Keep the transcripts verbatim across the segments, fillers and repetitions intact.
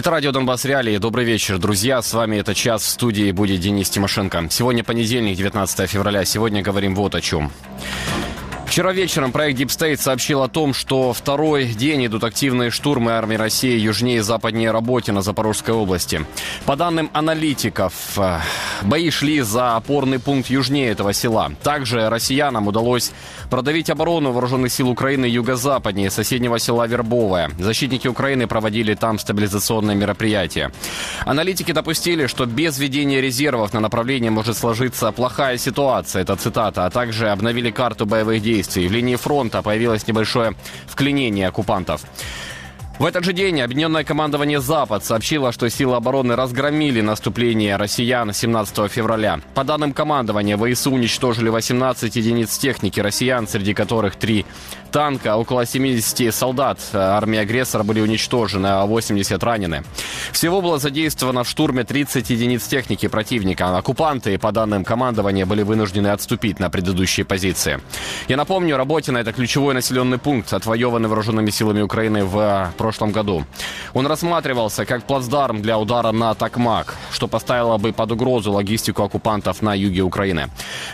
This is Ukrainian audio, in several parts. Это радио «Донбасс Реалии». Добрый вечер, друзья. С вами этот час в студии будет Денис Тимошенко. Сегодня понедельник, девятнадцатое февраля. Сегодня говорим вот о чем. Вчера вечером проект Deep State сообщил о том, что второй день идут активные штурмы армии России южнее и западнее Работино Запорожской области. По данным аналитиков, бои шли за опорный пункт южнее этого села. Также россиянам удалось продавить оборону вооруженных сил Украины юго-западнее соседнего села Вербовое. Защитники Украины проводили там стабилизационные мероприятия. Аналитики допустили, что без введения резервов на направление может сложиться плохая ситуация, это цитата, а также обновили карту боевых действий. В линии фронта появилось небольшое вклинение оккупантов. В этот же день объединенное командование «Запад» сообщило, что силы обороны разгромили наступление россиян семнадцатого февраля. По данным командования, ВСУ уничтожили восемнадцать единиц техники россиян, среди которых три танка, около семьдесят солдат армии агрессора были уничтожены, а восемьдесят ранены. Всего было задействовано в штурме тридцать единиц техники противника. Оккупанты, по данным командования, были вынуждены отступить на предыдущие позиции. Я напомню, Работино – это ключевой населенный пункт, отвоеванный вооруженными силами Украины в прошлом В прошлом году. Он рассматривался как плацдарм для удара на Токмак, что поставило бы под угрозу логистику оккупантов на юге Украины.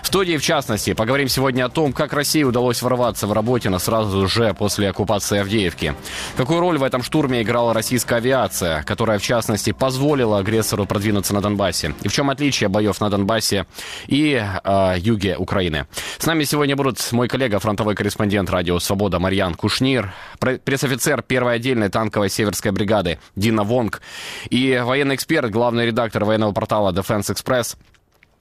В студии, в частности, поговорим сегодня о том, как России удалось ворваться в Работино сразу же после оккупации Авдеевки. Какую роль в этом штурме играла российская авиация, которая, в частности, позволила агрессору продвинуться на Донбассе? И в чем отличие боев на Донбассе и э, юге Украины? С нами сегодня будут мой коллега, фронтовой корреспондент «Радио Свобода» Марьян Кушнир, пресс-офицер первой отдельной танковой северской бригады Дина Вонг и военный эксперт, главный редактор военного портала Defense Express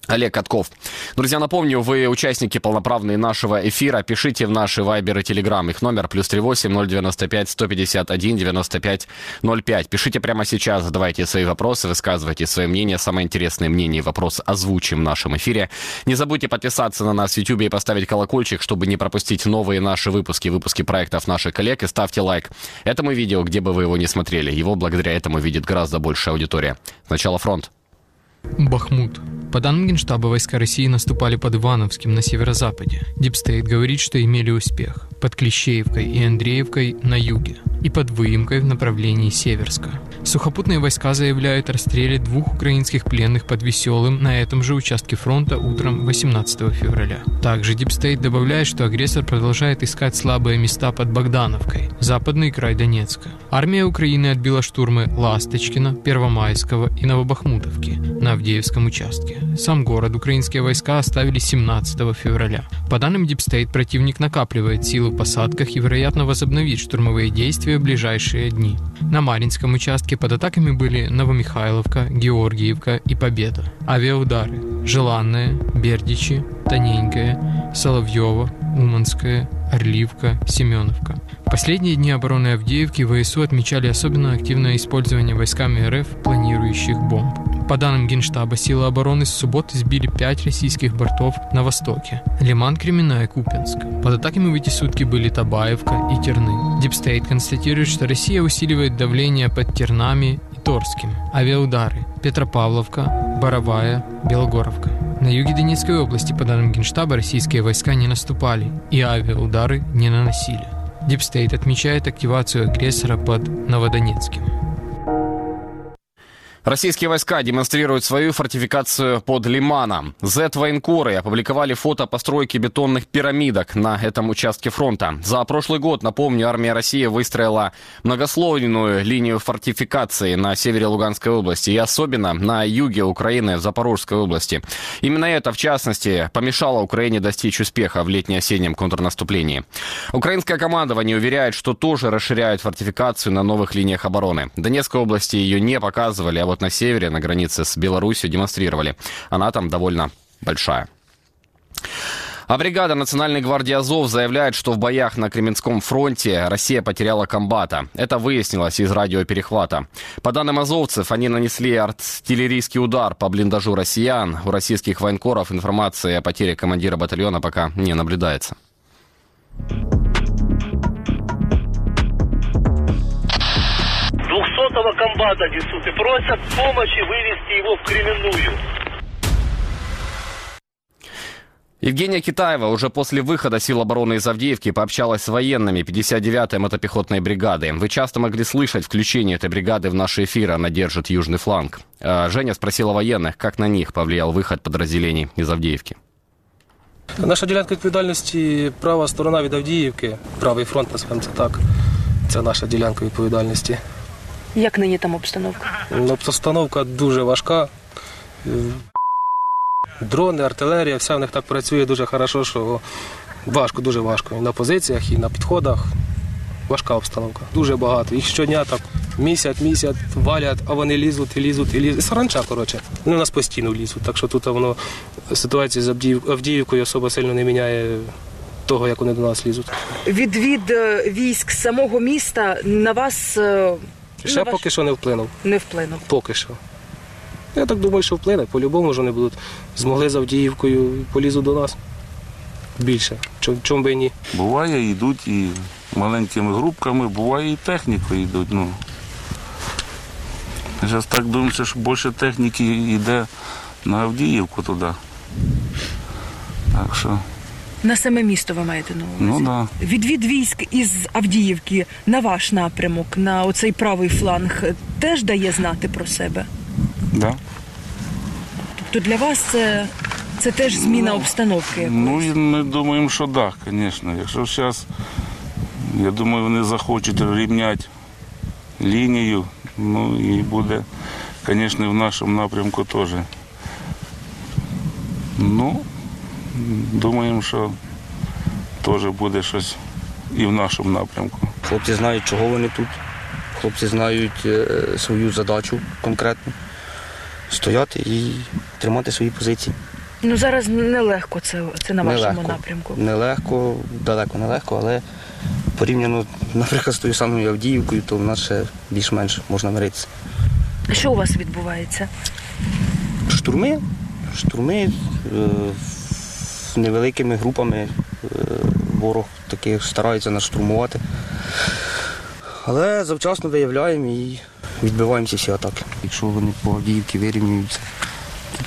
Олег Катков. Друзья, напомню, вы участники полноправные нашего эфира. Пишите в наши вайберы и телеграм. Их номер плюс тридцать восемь ноль девяносто пять сто пятьдесят один девяносто пять ноль пять. Пишите прямо сейчас, задавайте свои вопросы, высказывайте свои мнения. Самые интересные мнения и вопросы озвучим в нашем эфире. Не забудьте подписаться на нас в YouTube и поставить колокольчик, чтобы не пропустить новые наши выпуски, выпуски проектов наших коллег. И ставьте лайк этому видео, где бы вы его не смотрели. Его благодаря этому видит гораздо большая аудитория. Сначала фронт. Бахмут. По данным Генштаба, войска России наступали под Ивановским на северо-западе. Дипстейт говорит, что имели успех под Клещеевкой и Андреевкой на юге и под Выемкой в направлении Северска. Сухопутные войска заявляют о расстреле двух украинских пленных под Веселым на этом же участке фронта утром восемнадцатого февраля. Также Дипстейт добавляет, что агрессор продолжает искать слабые места под Богдановкой, западный край Донецка. Армия Украины отбила штурмы Ласточкина, Первомайского и Новобахмутовки на Авдеевском участке. Сам город украинские войска оставили семнадцатого февраля. По данным Дипстейт, противник накапливает силы в посадках и, вероятно, возобновит штурмовые действия в ближайшие дни. На Марьинском участке под атаками были Новомихайловка, Георгиевка и Победа. Авиаудары: Желанное, Бердичи, Тоненькое, Соловьево, Уманское, Орливка, Семеновка. В последние дни обороны Авдеевки ВСУ отмечали особенно активное использование войсками РФ планирующих бомб. По данным Генштаба, силы обороны с субботы сбили пять российских бортов на востоке: Лиман, Кременная, Купинск. Под атаками в эти сутки были Табаевка и Терны. Дипстейт констатирует, что Россия усиливает давление под Тернами и Торским. Авиаудары: Петропавловка, Боровая, Белогоровка. На юге Донецкой области, по данным Генштаба, российские войска не наступали и авиаудары не наносили. Дипстейт отмечает активацию агрессора под Новодонецким. Российские войска демонстрируют свою фортификацию под Лиманом. Зет-военкоры опубликовали фото постройки бетонных пирамидок на этом участке фронта. За прошлый год, напомню, армия России выстроила многослойную линию фортификации на севере Луганской области и особенно на юге Украины, в Запорожской области. Именно это, в частности, помешало Украине достичь успеха в летне-осеннем контрнаступлении. Украинское командование уверяет, что тоже расширяют фортификацию на новых линиях обороны. В Донецкой области ее не показывали, а вот на севере, на границе с Белоруссией, демонстрировали. Она там довольно большая. А бригада Национальной гвардии Азов заявляет, что в боях на Кременском фронте Россия потеряла комбата. Это выяснилось из радиоперехвата. По данным азовцев, они нанесли артиллерийский удар по блиндажу россиян. У российских военкоров информации о потере командира батальона пока не наблюдается. двухсотого комбата несут и просят помощи вывести его в Кременную. Евгения Китаева уже после выхода сил обороны из Авдеевки пообщалась с военными пятьдесят девятой мотопехотной бригады. Вы часто могли слышать включение этой бригады в наши эфиры. Она держит южный фланг. Женя спросила военных, как на них повлиял выход подразделений из Авдеевки. Наша ділянка відповідальності – права сторона від Авдіївки, правий фронт, називаємо це так. Це наша ділянка відповідальності. Як нині там обстановка? Обстановка дуже важка. Дрони, артилерія, вся в них так працює дуже хорошо, що важко, дуже важко. І на позиціях, і на підходах. Важка обстановка, дуже багато. Їх щодня так місяць-місяць валять, а вони лізуть, і лізуть, і лізуть. Саранча, коротше. Вони у нас постійно лізуть, так що тут воно, ситуація з Авдіївкою особо сильно не міняє того, як вони до нас лізуть. Відвід військ самого міста на вас… Ще на ваш... поки що не вплинув. Не вплинув. Поки що. Я так думаю, що вплине. По-любому ж вони будуть. Змогли з Авдіївкою і полізуть до нас. Більше. Чому би і ні. Буває, йдуть і маленькими групками, буває і технікою йдуть. Ну, зараз так думаю, що більше техніки йде на Авдіївку туди. Так що... На саме місто ви маєте на увазі? Ну, да. Відвід військ із Авдіївки на ваш напрямок, на оцей правий фланг, теж дає знати про себе? Так. Да. Тобто для вас це... Це теж зміна ну, обстановки якось. Ну, ми думаємо, що так, да, звісно. Якщо зараз, я думаю, вони захочуть рівняти лінію, ну і буде, звісно, в нашому напрямку теж. Ну, думаємо, що теж буде щось і в нашому напрямку. Хлопці знають, чого вони тут. Хлопці знають свою задачу конкретну. Стояти і тримати свої позиції. Ну, зараз нелегко це, це на вашому нелегко, напрямку. Нелегко, далеко нелегко, але порівняно, наприклад, з тою самою Авдіївкою, то в нас ще більш-менш можна миритися. А що у вас відбувається? Штурми. Штурми е, невеликими групами. Е, ворог таких старається нас штурмувати. Але завчасно виявляємо і відбиваємося всі атаки. Якщо вони по Авдіївці вирівнюються,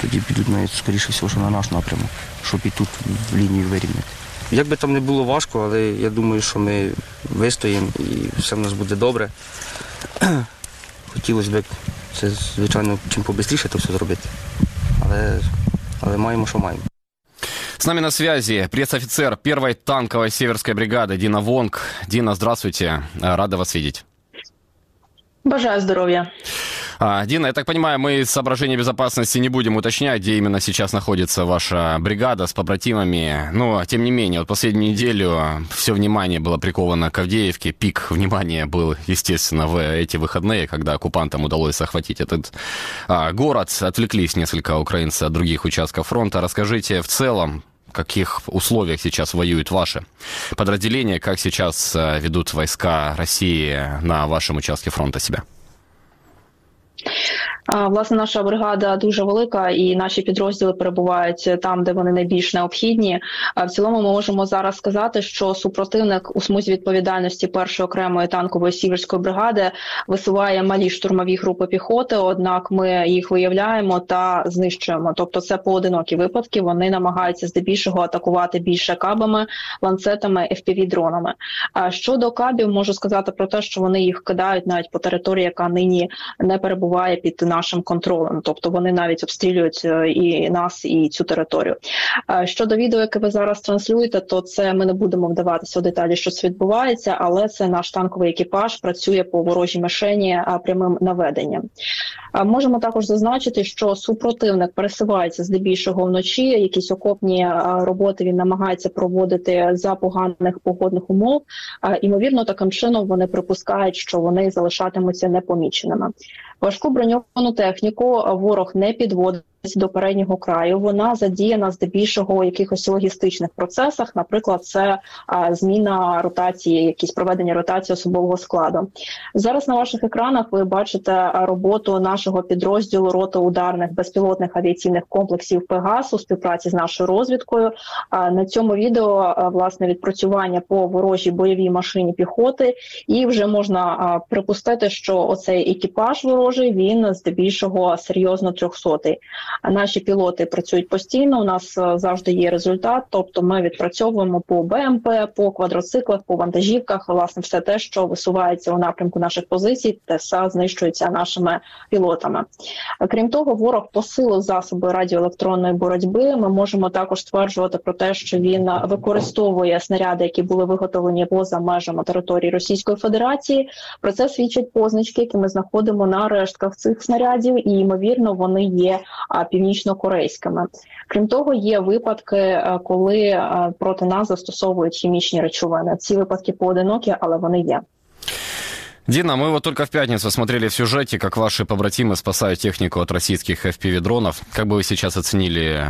тоді підуть навіть, скоріше всього, що на наш напрямок, щоб і тут лінію вирівняти. Як би там не було важко, але я думаю, що ми вистоїмо і все в нас буде добре. Хотілося б, це, звичайно, чим побистріше це все зробити, але, але маємо, що маємо. С нами на связи пресс-офицер первой танковой северской бригады Дина Вонг. Дина, здравствуйте, рада вас видеть. Бажаю здоровья. Дина, я так понимаю, мы из соображений безопасности не будем уточнять, где именно сейчас находится ваша бригада с побратимами. Но, тем не менее, вот последнюю неделю все внимание было приковано к Авдеевке. Пик внимания был, естественно, в эти выходные, когда оккупантам удалось захватить этот а, город. Отвлеклись несколько украинцев от других участков фронта. Расскажите в целом, в каких условиях сейчас воюют ваши подразделения, как сейчас ведут войска России на вашем участке фронта себя? Власне, наша бригада дуже велика і наші підрозділи перебувають там, де вони найбільш необхідні. В цілому ми можемо зараз сказати, що супротивник у смузі відповідальності першої окремої танкової сіверської бригади висуває малі штурмові групи піхоти, однак ми їх виявляємо та знищуємо. Тобто це поодинокі випадки, вони намагаються здебільшого атакувати більше кабами, ланцетами, еф пі ві-дронами. Щодо кабів, можу сказати про те, що вони їх кидають навіть по території, яка нині не перебуває під нашим контролем. Тобто вони навіть обстрілюють і нас, і цю територію. Щодо відео, яке ви зараз транслюєте, то це ми не будемо вдаватися у деталі, що це відбувається, але це наш танковий екіпаж працює по ворожій мішені прямим наведенням. Можемо також зазначити, що супротивник пересувається здебільшого вночі, якісь окопні роботи він намагається проводити за поганих погодних умов. Імовірно, таким чином вони припускають, що вони залишатимуться непоміченими. Важку броньовану техніку ворог не підводить до переднього краю. Вона задіяна здебільшого у якихось логістичних процесах, наприклад, це а, зміна ротації, якісь проведення ротації особового складу. Зараз на ваших екранах ви бачите роботу нашого підрозділу роти ударних безпілотних авіаційних комплексів «Пегас» у співпраці з нашою розвідкою. А, на цьому відео, а, власне, відпрацювання по ворожій бойовій машині піхоти, і вже можна а, припустити, що оцей екіпаж ворожий, він здебільшого серйозно трьохсотий. Наші пілоти працюють постійно, у нас завжди є результат, тобто ми відпрацьовуємо по БМП, по квадроциклах, по вантажівках, власне все те, що висувається у напрямку наших позицій, те все знищується нашими пілотами. Крім того, ворог посилив засоби радіоелектронної боротьби, ми можемо також стверджувати про те, що він використовує снаряди, які були виготовлені поза межами території Російської Федерації. Про це свідчать позначки, які ми знаходимо на рештках цих снарядів, і, ймовірно, вони є північно-корейськими. Крім того, є випадки, коли проти нас застосовують хімічні речовини. Ці випадки поодинокі, але вони є. Дина, мы вот только в пятницу смотрели в сюжете, как ваши побратимы спасают технику от российских эф пи ви-дронов. Как бы вы сейчас оценили,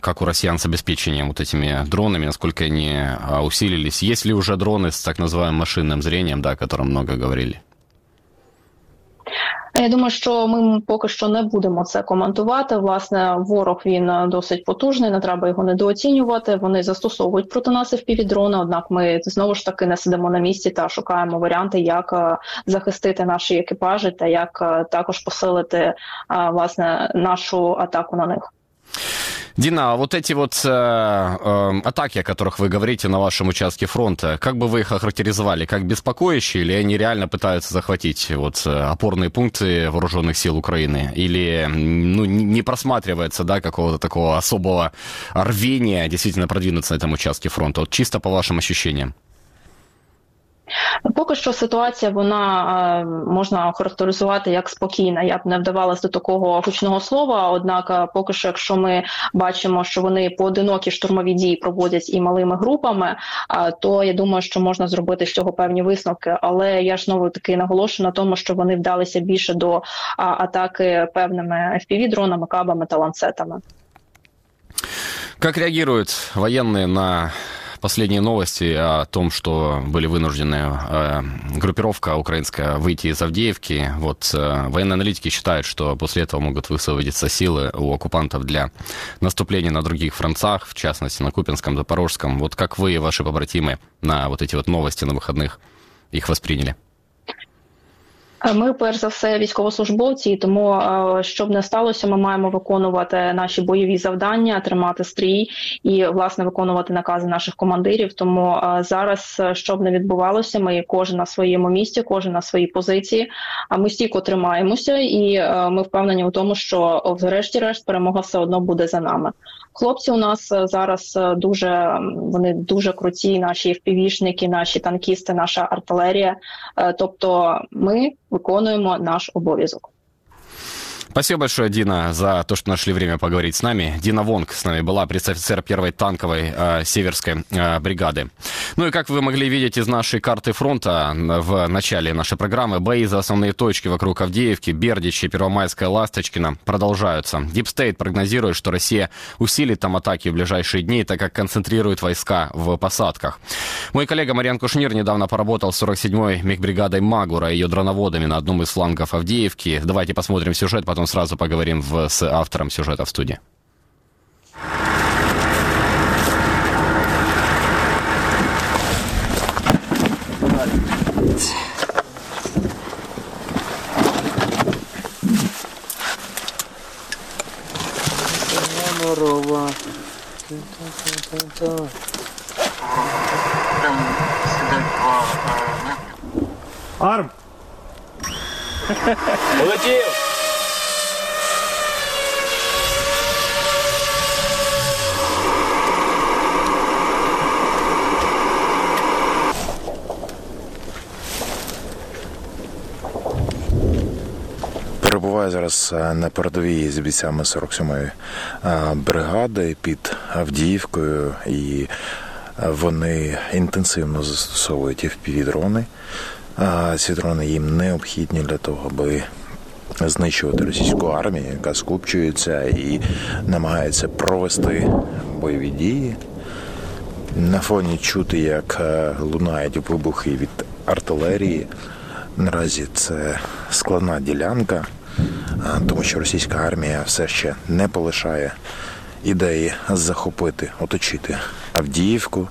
как у россиян с обеспечением вот этими дронами, насколько они усилились? Есть ли уже дроны с так называемым машинным зрением, да, о котором много говорили? Я думаю, що ми поки що не будемо це коментувати. Власне, ворог, він досить потужний, не треба його недооцінювати. Вони застосовують проти нас еф пі ві-дрони, однак ми знову ж таки не сидимо на місці та шукаємо варіанти, як захистити наші екіпажі та як також посилити, власне, нашу атаку на них. Дина, а вот эти вот э, э, атаки, о которых вы говорите на вашем участке фронта, как бы вы их охарактеризовали? Как беспокоящие, или они реально пытаются захватить вот, опорные пункты вооруженных сил Украины? Или ну, не просматривается, да, какого-то такого особого рвения действительно продвинуться на этом участке фронта? Вот чисто по вашим ощущениям. Поки що ситуація, вона можна характеризувати як спокійна. Я б не вдавалася до такого гучного слова, однак поки що, якщо ми бачимо, що вони поодинокі штурмові дії проводять і малими групами, то я думаю, що можна зробити з цього певні висновки. Але я ж знову таки наголошую на тому, що вони вдалися більше до атаки певними еф пі ві-дронами, кабами та ланцетами. Як реагують воєнні на последние новости о том, что были вынуждены э, группировка украинская выйти из Авдеевки? Вот, э, военные аналитики считают, что после этого могут высвободиться силы у оккупантов для наступления на других фронтах, в частности на Купинском, Запорожском. Вот как вы и ваши побратимы на вот эти вот новости на выходных их восприняли? Ми, перш за все, військовослужбовці, і тому, щоб не сталося, ми маємо виконувати наші бойові завдання, тримати стрій і, власне, виконувати накази наших командирів. Тому зараз, щоб не відбувалося, ми кожен на своєму місці, кожен на своїй позиції, а ми стійко тримаємося, і ми впевнені у тому, що, врешті-решт, перемога все одно буде за нами. Хлопці у нас зараз дуже, вони дуже круті, наші еф пі ві-шники, наші танкісти, наша артилерія. Тобто ми виконуємо наш обов'язок. Спасибо большое, Дина, за то, что нашли время поговорить с нами. Дина Вонг с нами была, пресс-офицер первой танковой э, северской э, бригады. Ну и как вы могли видеть из нашей карты фронта в начале нашей программы, бои за основные точки вокруг Авдеевки, Бердичи, Первомайска, Ласточкина продолжаются. Deep State прогнозирует, что Россия усилит там атаки в ближайшие дни, так как концентрирует войска в посадках. Мой коллега Марьян Кушнир недавно поработал с сорок седьмой мехбригадой «Магура» и ее дроноводами на одном из флангов Авдеевки. Давайте посмотрим сюжет, потом сразу поговорим в, с автором сюжета в студии. Арм! Улетел! Перебуваю зараз на передовій з бійцями сорок сьомої бригади під Авдіївкою, і вони інтенсивно застосовують еф пі ві-дрони. Ці дрони їм необхідні для того, аби знищувати російську армію, яка скупчується і намагається провести бойові дії. На фоні чути, як лунають вибухи від артилерії. Наразі це складна ділянка, тому що російська армія все ще не полишає ідеї захопити, оточити Авдіївку.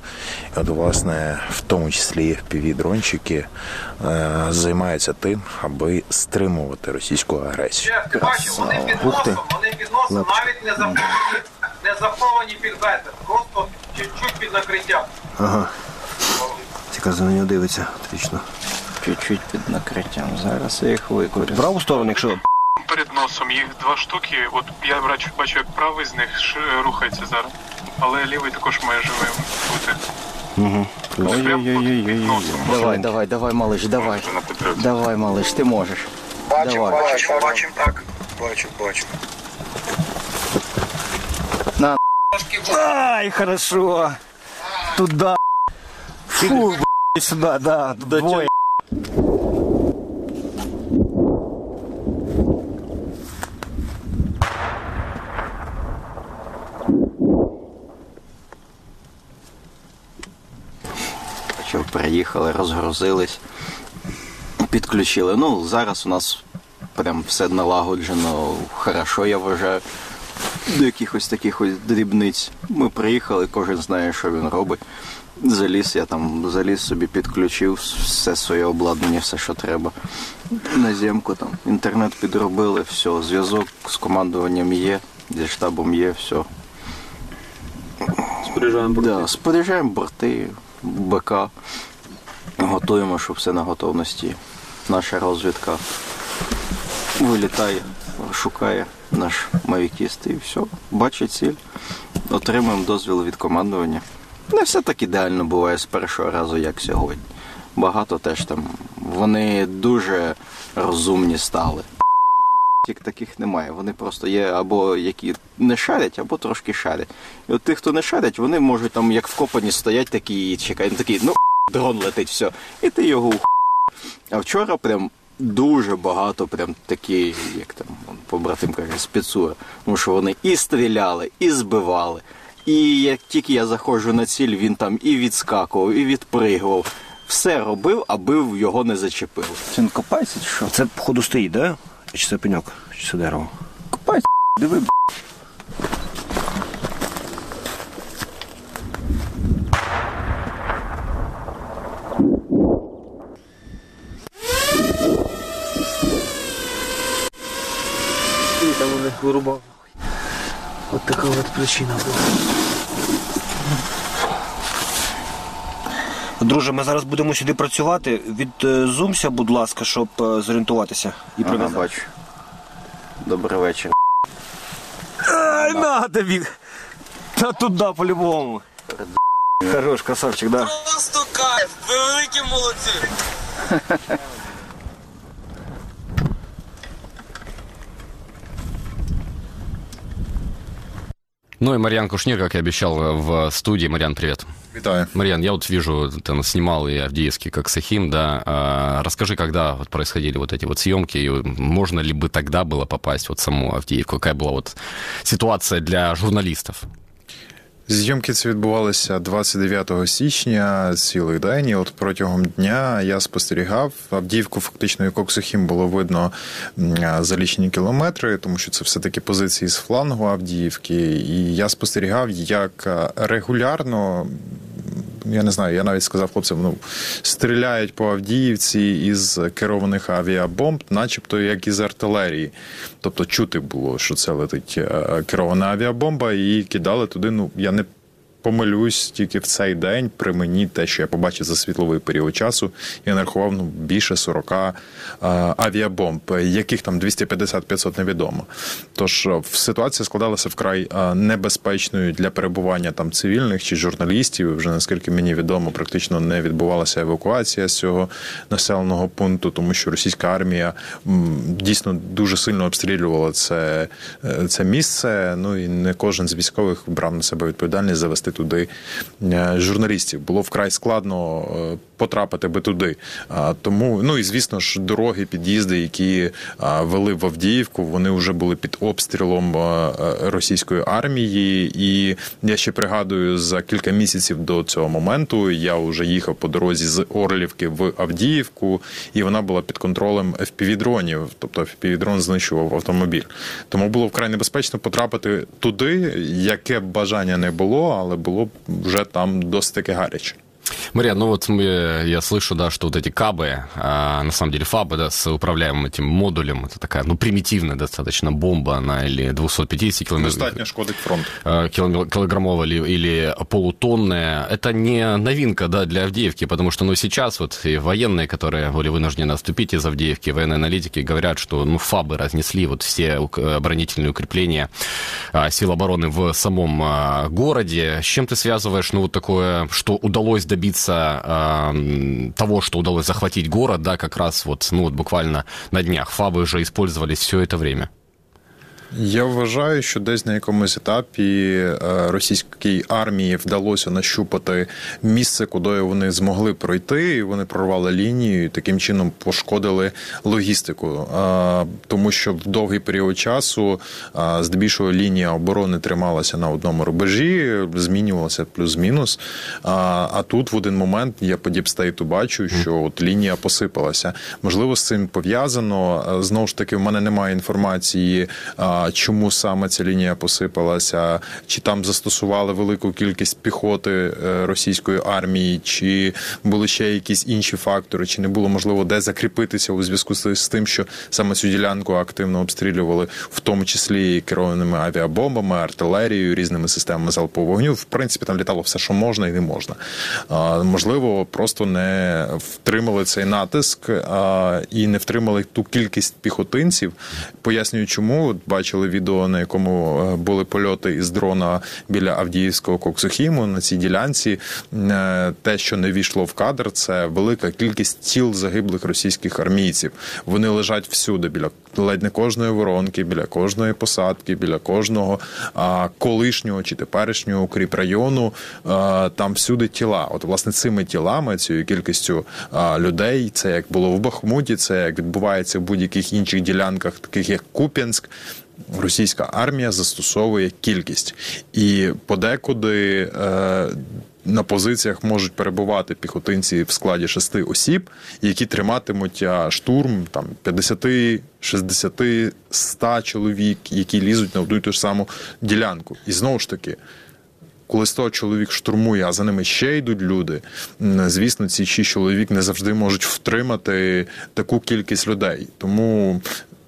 От, власне, в тому числі пі ві-дрончики е, займаються тим, аби стримувати російську агресію. Ти бачиш, вони під носом, вони під носом навіть не заховані, не заховані під ветер, просто чуть-чуть під накриттям. Ага. Цікаво, на нього дивиться, отлично. Чуть-чуть під накриттям. Зараз я їх викорю. Праву сторону, якщо... Перед носом їх два штуки. От я бачу, як правий з них рухається зараз. Але лівий також має живим бути. Угу. Ой-ой-ой-ой-ой. Давай, давай, давай, малыш, давай. Давай, малыш, ти можеш. Бачим, бачим, бачим, так. Бачим, бачим. На. Ай, хорошо. Туда. Фу, б***ь, сюда, да, туда двое. Приїхали, розгрузились, підключили. Ну, зараз у нас прям все налагоджено, хорошо, я вважаю, до якихось таких ось дрібниць. Ми приїхали, кожен знає, що він робить. Заліз, я там заліз собі, підключив все своє обладнання, все, що треба. На земку там інтернет підробили, все, зв'язок з командуванням є, зі штабом є, все. Споряджаємо борти. Да, споряджаємо борти. БК. Готуємо, щоб все на готовності. Наша розвідка вилітає, шукає наш мавікіст і все. Бачить ціль. Отримуємо дозвіл від командування. Не все так ідеально буває з першого разу, як сьогодні. Багато теж там. Вони дуже розумні стали. Таких немає. Вони просто є або які не шарять, або трошки шарять. І от тих, хто не шарять, вони можуть там як вкопані стоять такі і чекають. Такий, ну, дрон летить, все. І ти його ух**. А вчора прям дуже багато прям такі, як там, побратим каже, спецура. Тому що вони і стріляли, і збивали. І як тільки я заходжу на ціль, він там і відскакував, і відпригував. Все робив, аби його не зачепили. Це не копається чи що? Це, походу, стоїть, так? Да? Чи це пеньок, чи це дерево? Копай, диви, б***. І там у них вирубав. От така от причина була. Друже, ми зараз будемо сюди працювати. Відзумся, будь ласка, щоб зорієнтуватися і привезти. Ага, бачу. Добрий вечір. Ай, на тобі! Та туди, по-любому. Хорош, красавчик, да? Просто кайф! Ви великі молодці! Ну и Марьян Кушнир, как и обещал, в студии. Марьян, привет. Витаю. Марьян, я вот вижу, там снимал и Авдеевский, как Сахим, да. А, расскажи, когда вот происходили вот эти вот съемки, и можно ли бы тогда было попасть вот в саму Авдеевку? Какая была вот ситуация для журналистов? Зйомки це відбувалися двадцять дев'ятого січня, цілий день, і от протягом дня я спостерігав. Авдіївку фактично і Коксохім було видно за лічені кілометри, тому що це все-таки позиції з флангу Авдіївки. І я спостерігав, як регулярно, я не знаю, я навіть сказав хлопцям, ну, стріляють по Авдіївці із керованих авіабомб, начебто як із артилерії. Тобто чути було, що це летить керована авіабомба, і її кидали туди, ну, я не помилюсь, тільки в цей день при мені те, що я побачив за світловий період часу, я нарахував, ну, більше сорок а, авіабомб, яких там двісті п'ятдесят - п'ятсот невідомо. Тож ситуація складалася вкрай небезпечною для перебування там цивільних чи журналістів. Вже, наскільки мені відомо, практично не відбувалася евакуація з цього населеного пункту, тому що російська армія м, дійсно дуже сильно обстрілювала це, це місце, ну і не кожен з військових брав на себе відповідальність завести туди журналістів. Було вкрай складно потрапити би туди. Тому, ну і звісно ж, дороги, під'їзди, які вели в Авдіївку, вони вже були під обстрілом російської армії. І я ще пригадую, за кілька місяців до цього моменту я вже їхав по дорозі з Орлівки в Авдіївку, і вона була під контролем еф пі ві-дронів, тобто еф пі ві-дрон знищував автомобіль. Тому було вкрай небезпечно потрапити туди, яке б бажання не було, але було вже там досить таки гаряче. Марьян, ну вот мы, я слышу, да, что вот эти кабы, а, на самом деле фабы, да, с управляемым этим модулем, это такая, ну, примитивная достаточно бомба, она или двести пятьдесят километров, шкодить фронт. Килограммовая или, или полутонная. Это не новинка, да, для Авдеевки, потому что, ну, сейчас вот и военные, которые были вынуждены отступить из Авдеевки, военные аналитики говорят, что, ну, фабы разнесли вот все оборонительные укрепления а, сил обороны в самом а, городе. С чем ты связываешь, ну, вот такое, что удалось добиться э, того, что удалось захватить город, да, как раз вот, ну, вот буквально на днях. Фабы уже использовались все это время. Я вважаю, що десь на якомусь етапі російській армії вдалося нащупати місце, куди вони змогли пройти, і вони прорвали лінію, і таким чином пошкодили логістику. Тому що в довгий період часу здебільшого лінія оборони трималася на одному рубежі, змінювалася плюс-мінус. А тут в один момент я по діпстейту бачу, що от лінія посипалася. Можливо, з цим пов'язано. Знову ж таки, в мене немає інформації, чому саме ця лінія посипалася, чи там застосували велику кількість піхоти російської армії, чи були ще якісь інші фактори, чи не було можливо де закріпитися у зв'язку з тим, що саме цю ділянку активно обстрілювали, в тому числі і керованими авіабомбами, артилерією, різними системами залпового вогню. В принципі, там літало все, що можна і не можна. Можливо, просто не втримали цей натиск і не втримали ту кількість піхотинців. Пояснюю, чому. Бачили відео, на якому були польоти із дрона біля Авдіївського Коксохіму на цій ділянці. Те, що не війшло в кадр, це велика кількість тіл загиблих російських армійців. Вони лежать всюди, біля ледь не кожної воронки, біля кожної посадки, біля кожного а, колишнього чи теперішнього укріпрайону. А, там всюди тіла. От, власне, цими тілами, цією кількістю а, людей, це як було в Бахмуті, це як відбувається в будь-яких інших ділянках, таких як Куп'янськ, російська армія застосовує кількість. І подекуди е, на позиціях можуть перебувати піхотинці в складі шести осіб, які триматимуть штурм там, п'ятдесят, шістдесят, сто чоловік, які лізуть на одну і ту ж саму ділянку. І знову ж таки, коли сто чоловік штурмує, а за ними ще йдуть люди, звісно, ці шість чоловік не завжди можуть втримати таку кількість людей. Тому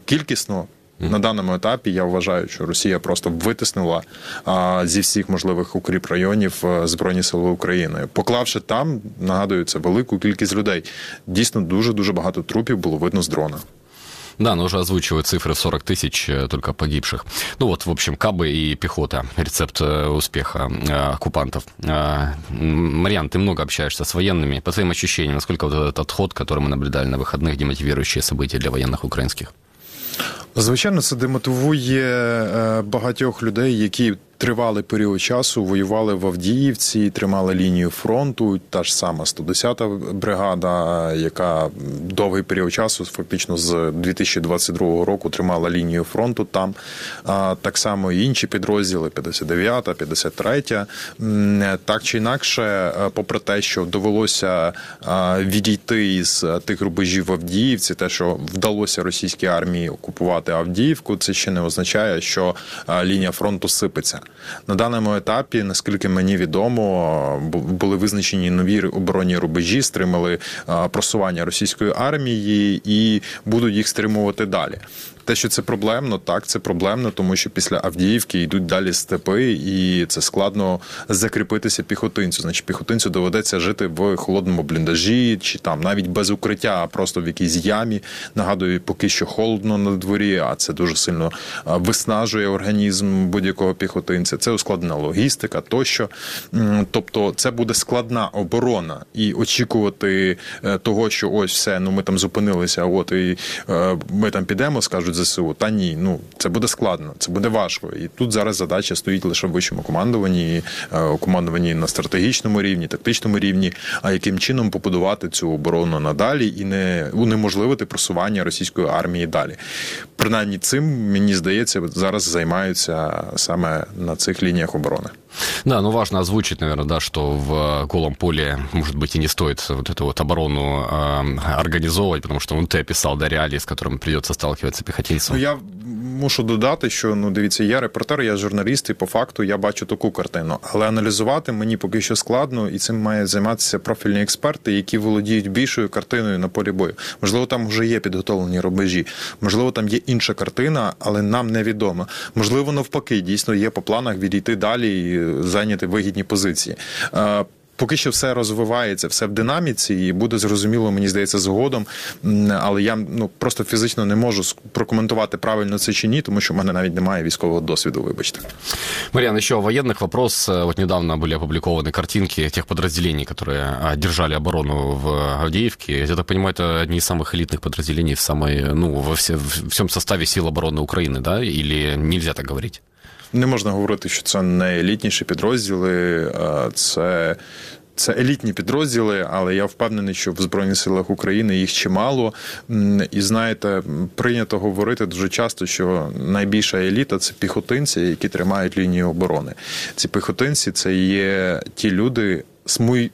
кількісно на даному етапі я вважаю, що Росія просто витиснула а, зі всіх можливих укріпрайонів Збройні Сили України. Поклавши там, нагадую, це велику кількість людей. Дійсно, дуже-дуже багато трупів було видно з дрона. Да, но уже озвучивают цифры сорок тысяч только погибших. Ну вот, в общем, кабы и пехота. Рецепт успеха оккупантов. Марьян, ты много общаешься с военными. По твоим ощущениям, насколько вот этот отход, который мы наблюдали на выходных, демотивирующие события для военных украинских? Звичайно, це демотивує багатьох людей, які тривалий період часу воювали в Авдіївці, тримали лінію фронту. Та ж сама сто десята бригада, яка довгий період часу, фактично з дві тисячі двадцять другого року, тримала лінію фронту там. Так само і інші підрозділи, п'ятдесят дев'ята, п'ятдесят третя. Так чи інакше, попри те, що довелося відійти із тих рубежів в Авдіївці, те, що вдалося російській армії окупувати Авдіївку, це ще не означає, що лінія фронту сипеться. На даному етапі, наскільки мені відомо, були визначені нові оборонні рубежі, стримали просування російської армії і будуть їх стримувати далі. Те, що це проблемно, так, це проблемно, тому що після Авдіївки йдуть далі степи, і це складно закріпитися піхотинцю. Значить, піхотинцю доведеться жити в холодному бліндажі, чи там навіть без укриття, а просто в якійсь ямі. Нагадую, поки що холодно на дворі, а це дуже сильно виснажує організм будь-якого піхотинця. Це ускладнена логістика тощо. Тобто це буде складна оборона. І очікувати того, що ось все, ну ми там зупинилися, от і ми там підемо, скажуть, зе се у. Та ні, ну це буде складно, це буде важко. І тут зараз задача стоїть лише в вищому командуванні, командуванні на стратегічному рівні, тактичному рівні, а яким чином побудувати цю оборону надалі і не унеможливити просування російської армії далі. Принаймні цим, мені здається, зараз займаються саме на цих лініях оборони. Да, ну важно озвучить, наверное, да, что в голом поле, может быть, и не стоит вот эту вот оборону э, организовывать, потому что ну, ты описал, да, реалии, с которыми придется сталкиваться пехотинцам. Ну, я мушу додати, що, ну, дивіться, я репортер, я журналіст, і по факту я бачу таку картину. Але аналізувати мені поки що складно, і цим мають займатися профільні експерти, які володіють більшою картиною на полі бою. Можливо, там вже є підготовлені рубежі, можливо, там є інша картина, але нам невідомо. Можливо, навпаки, дійсно є по планах відійти далі і зайняти вигідні позиції. Поки що все розвивається, все в динаміці, і буде зрозуміло, мені здається, згодом. Але я ну просто фізично не можу прокоментувати, правильно це чи ні, тому що в мене навіть немає військового досвіду, вибачте. Марьян, еще о военных вопрос. Вот недавно были опубликованы картинки тех подразделений, которые держали оборону в Авдеевке. Я так понимаю, это одни из самых элитных подразделений в самой, ну, во все, в всем составе сил обороны Украины, да? Или нельзя так говорить? Не можна говорити, що це найелітніші підрозділи, це, це елітні підрозділи, але я впевнений, що в Збройних силах України їх чимало. І знаєте, прийнято говорити дуже часто, що найбільша еліта – це піхотинці, які тримають лінію оборони. Ці піхотинці – це є ті люди,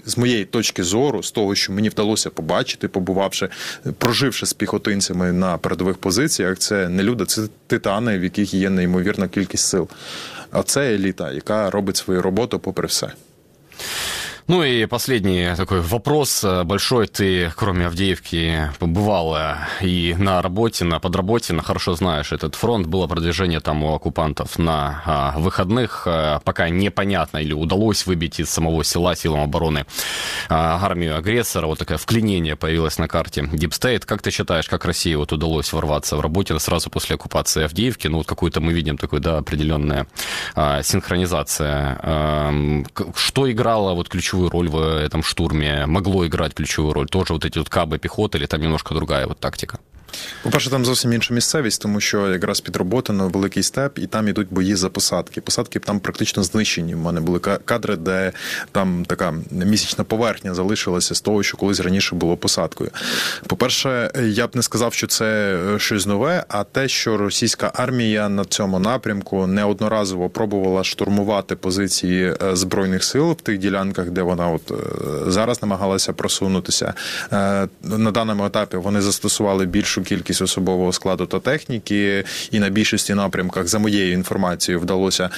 з моєї точки зору, з того, що мені вдалося побачити, побувавши, проживши з піхотинцями на передових позиціях, це не люди, це титани, в яких є неймовірна кількість сил. А це еліта, яка робить свою роботу попри все. Ну и последний такой вопрос большой. Ты, кроме Авдеевки, побывала и на работе, на подработе, хорошо знаешь этот фронт. Было продвижение там у оккупантов на а, выходных. А, пока непонятно, или удалось выбить из самого села силам обороны а, армию агрессора. Вот такое вклинение появилось на карте Дипстейт. Как ты считаешь, как России вот удалось ворваться в работе сразу после оккупации Авдеевки? Ну вот какую-то мы видим такую, да, определенная а, синхронизация. А, что играло вот ключевую роль в этом штурме, могло играть ключевую роль? Тоже вот эти вот каби піхоти, или там немножко другая вот тактика? По-перше, там зовсім інша місцевість, тому що якраз підроботано великий степ, і там ідуть бої за посадки. Посадки там практично знищені. У мене були кадри, де там така місячна поверхня залишилася з того, що колись раніше було посадкою. По-перше, я б не сказав, що це щось нове, а те, що російська армія на цьому напрямку неодноразово пробувала штурмувати позиції Збройних сил в тих ділянках, де вона от зараз намагалася просунутися. На даному етапі вони застосували більшу кількість особового складу та техніки, і на більшості напрямках, за моєю інформацією, вдалося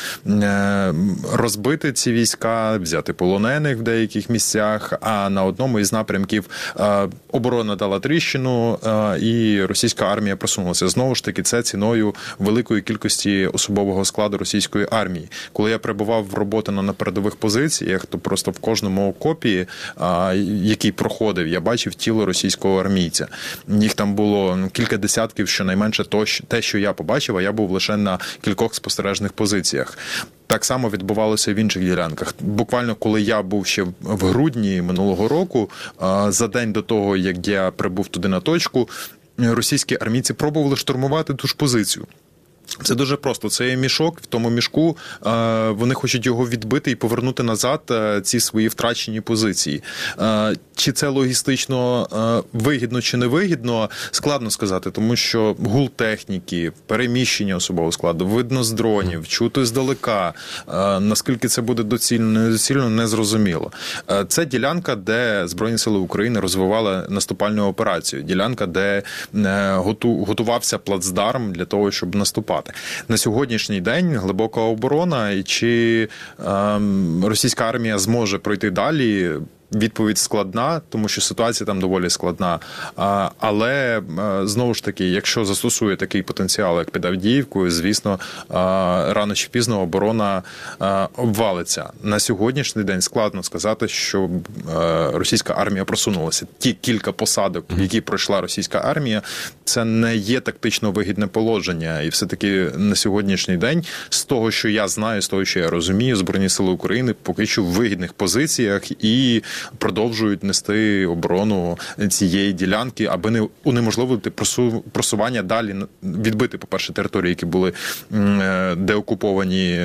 розбити ці війська, взяти полонених в деяких місцях, а на одному із напрямків оборона дала тріщину, і російська армія просунулася. Знову ж таки, це ціною великої кількості особового складу російської армії. Коли я перебував в роботі на передових позиціях, то просто в кожному окопі, який проходив, я бачив тіло російського армійця. Їх там було кілька десятків, щонайменше то, те, що я побачив, а я був лише на кількох спостережних позиціях. Так само відбувалося в інших ділянках. Буквально, коли я був ще в грудні минулого року, за день до того, як я прибув туди на точку, російські армійці пробували штурмувати ту ж позицію. Це дуже просто. Це є мішок, в тому мішку е, вони хочуть його відбити і повернути назад е, ці свої втрачені позиції. Е, чи це логістично е, вигідно, чи не вигідно, складно сказати, тому що гул техніки, переміщення особового складу, видно з дронів, чути здалека, е, наскільки це буде доцільно, недоцільно, незрозуміло. Е, це ділянка, де Збройні сили України розвивали наступальну операцію, ділянка, де е, готу, готувався плацдарм для того, щоб наступати. На сьогоднішній день глибока оборона, і чи е, російська армія зможе пройти далі? Відповідь складна, тому що ситуація там доволі складна. А, але, знову ж таки, якщо застосує такий потенціал, як під Авдіївкою, звісно, а, рано чи пізно оборона а, обвалиться. На сьогоднішній день складно сказати, що а, російська армія просунулася. Ті кілька посадок, які пройшла російська армія, це не є тактично вигідне положення. І все-таки на сьогоднішній день, з того, що я знаю, з того, що я розумію, Збройні сили України поки що в вигідних позиціях і продовжують нести оборону цієї ділянки, аби не унеможливити просування далі, відбити, по-перше, території, які були деокуповані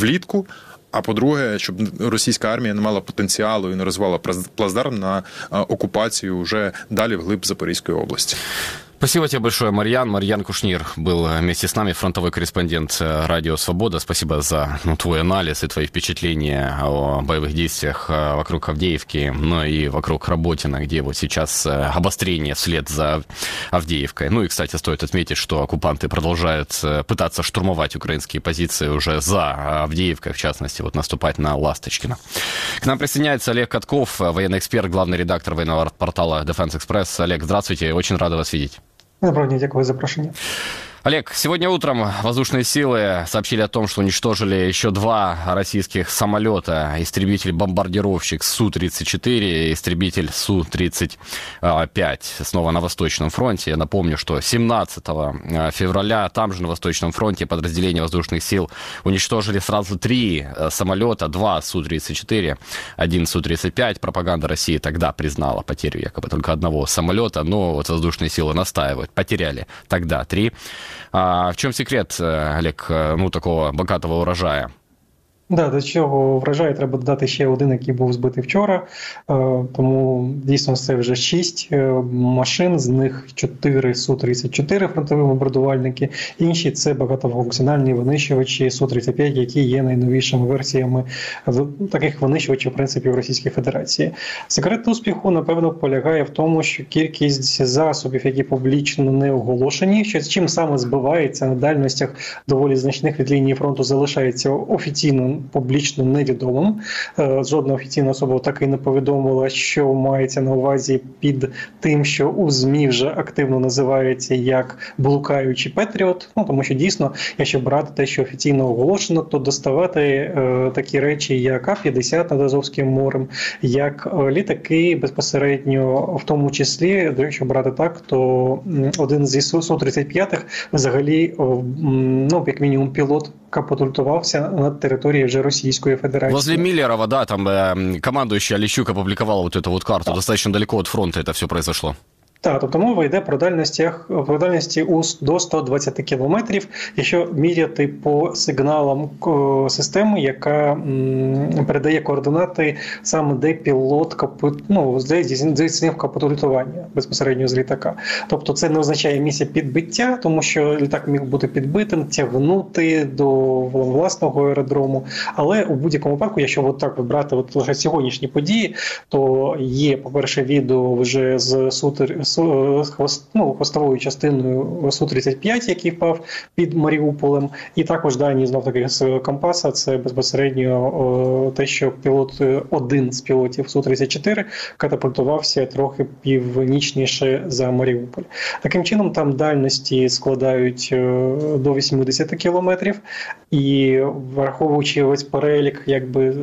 влітку, а по-друге, щоб російська армія не мала потенціалу і не розвивала плацдарм на окупацію вже далі вглиб Запорізької области. Спасибо тебе большое, Марьян. Марьян Кушнир был вместе с нами, фронтовой корреспондент Радио Свобода. Спасибо за ну, твой анализ и твои впечатления о боевых действиях вокруг Авдеевки, но и вокруг Работина, где вот сейчас обострение вслед за Авдеевкой. Ну и, кстати, стоит отметить, что оккупанты продолжают пытаться штурмовать украинские позиции уже за Авдеевкой, в частности, вот наступать на Ласточкино. К нам присоединяется Олег Котков, военный эксперт, главный редактор военного портала Defense Express. Олег, здравствуйте, очень рада вас видеть. Доброго дня, дякую за прошение. Олег, сегодня утром воздушные силы сообщили о том, что уничтожили еще два российских самолета. Истребитель-бомбардировщик Су тридцать четыре и истребитель Су тридцать пять. Снова на Восточном фронте. Я напомню, что семнадцатого февраля там же на Восточном фронте подразделения воздушных сил уничтожили сразу три самолета. Два Су тридцать четыре, один Су тридцать пять. Пропаганда России тогда признала потерю якобы только одного самолета. Но вот воздушные силы настаивают. Потеряли тогда три. А в чем секрет, Олег, ну, такого багатого урожая? Да, до цього врожаю треба додати ще один, який був збитий вчора. Тому дійсно це вже шість машин, з них чотири Су тридцять чотири фронтові бомбардувальники, інші це багатофункціональні винищувачі Су тридцять п'ять, які є найновішими версіями таких винищувачів, в принципі, в Російській Федерації. Секрет успіху, напевно, полягає в тому, що кількість засобів, які публічно не оголошені, що з чим саме збивається на дальностях доволі значних від лінії фронту, залишається офіційно публічно невідомим. Жодна офіційна особа так і не повідомила, що мається на увазі під тим, що у ЗМІ вже активно називається як блукаючий Петріот. Ну, тому що дійсно, якщо брати те, що офіційно оголошено, то доставати е, такі речі, як А п'ятдесят над Азовським морем, як літаки безпосередньо, в тому числі, якщо брати так, то один зі Су тридцять п'ять взагалі, ну, як мінімум, пілот капотультувався над територією вже Російської Федерації. Возле Миллерова, да, там э, командующий Олещук опубликовал вот эту вот карту. Да. Достаточно далеко от фронта это все произошло. Так, тобто мова йде про дальності, про дальності до сто двадцять кілометрів, якщо міряти по сигналам системи, яка передає координати саме де пілот капут, ну, здійснив капотулітування безпосередньо з літака. Тобто це не означає місце підбиття, тому що літак міг бути підбитим, тягнути до власного аеродрому, але у будь-якому випадку, якщо от так вибрати от лише сьогоднішні події, то є, по-перше, відео вже з сутер з хвост, ну, хвостовою частиною Су тридцять п'ять, який впав під Маріуполем. І також дані, знов-таки, з Компаса, це безпосередньо о, те, що пілот, один з пілотів Су тридцять чотири катапультувався трохи північніше за Маріуполь. Таким чином, там дальності складають до вісімдесят кілометрів. І враховуючи весь перелік, якби,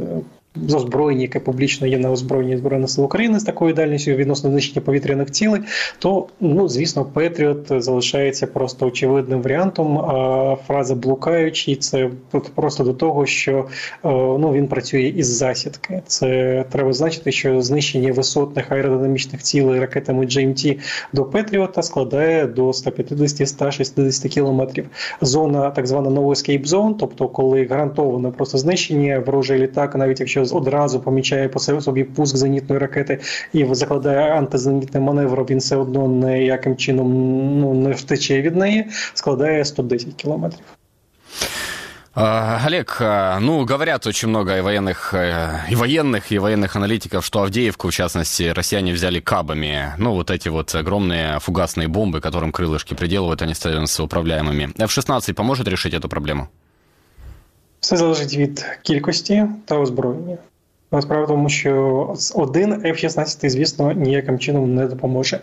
з озброєння, яке публічно є на озброєнні Збройних сил України з такою дальністю відносно знищення повітряних цілей, то, ну, звісно, Петріот залишається просто очевидним варіантом, а фраза «блукаючий» – це просто до того, що, ну, він працює із засідки. Це треба значити, що знищення висотних аеродинамічних цілей ракетами Джі Ем Ті до Петріота складає до сто п'ятдесят - сто шістдесят кілометрів. Зона, так звана «no escape zone», тобто коли гарантовано просто знищення, ворожий літак, навіть якщо одразу помічає по собі пуск зенітної ракети і закладає антизенітний маневр, він все одно ніяким чином, ну, не втече від неї, складає сто десять кілометрів. Олег, ну, говорят очень много и военных, и военных, и военных аналитиков, что Авдеевку, в частности, россияне взяли кабами. Ну, вот эти вот огромные фугасные бомбы, которым крылышки приделывают, они становятся управляемыми. Эф шістнадцять поможет решить эту проблему? Все залежить від кількості та озброєння. Насправді, тому що один Еф шістнадцять, звісно, ніяким чином не допоможе.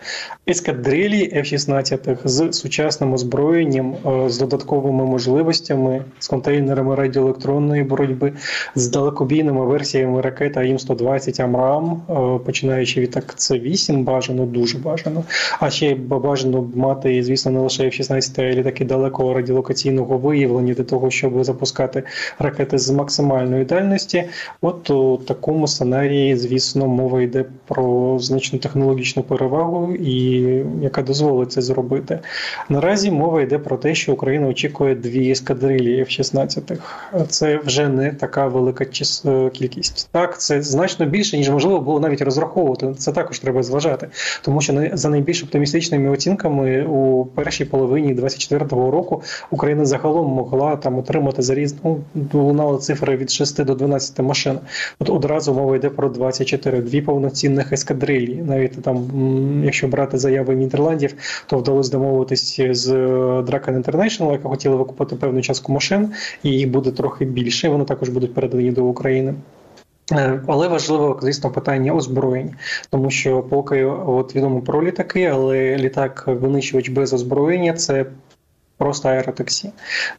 Ескадрилі Еф шістнадцять з сучасним озброєнням, з додатковими можливостями, з контейнерами радіоелектронної боротьби, з далекобійними версіями ракет А Ем сто двадцять «Амрам», починаючи від так Це вісім, бажано, дуже бажано. А ще бажано мати, звісно, не лише Еф шістнадцять, а й літаки далекого радіолокаційного виявлення для того, щоб запускати ракети з максимальної дальності. От так такому сценарії, звісно, мова йде про значну технологічну перевагу, і яка дозволить це зробити. Наразі мова йде про те, що Україна очікує дві ескадрилі Ф шістнадцять. Це вже не така велика кількість. Так, це значно більше, ніж можливо було навіть розраховувати. Це також треба зважати. Тому що за найбільш оптимістичними оцінками у першій половині двадцять четвертого року Україна загалом могла там отримати заріз, ну, лунали цифри від шести до дванадцяти машин. От одразу мова йде про двадцять чотири, дві повноцінних ескадрилі. Навіть там, якщо брати заяви Нідерландів, то вдалося домовитись з Draken International, яка хотіла викупити певну частку машин, і їх буде трохи більше, вони також будуть передані до України. Але важливо, звісно, питання озброєнь, тому що поки от відомо про літаки, але літак-винищувач без озброєння – це просто аеротаксі.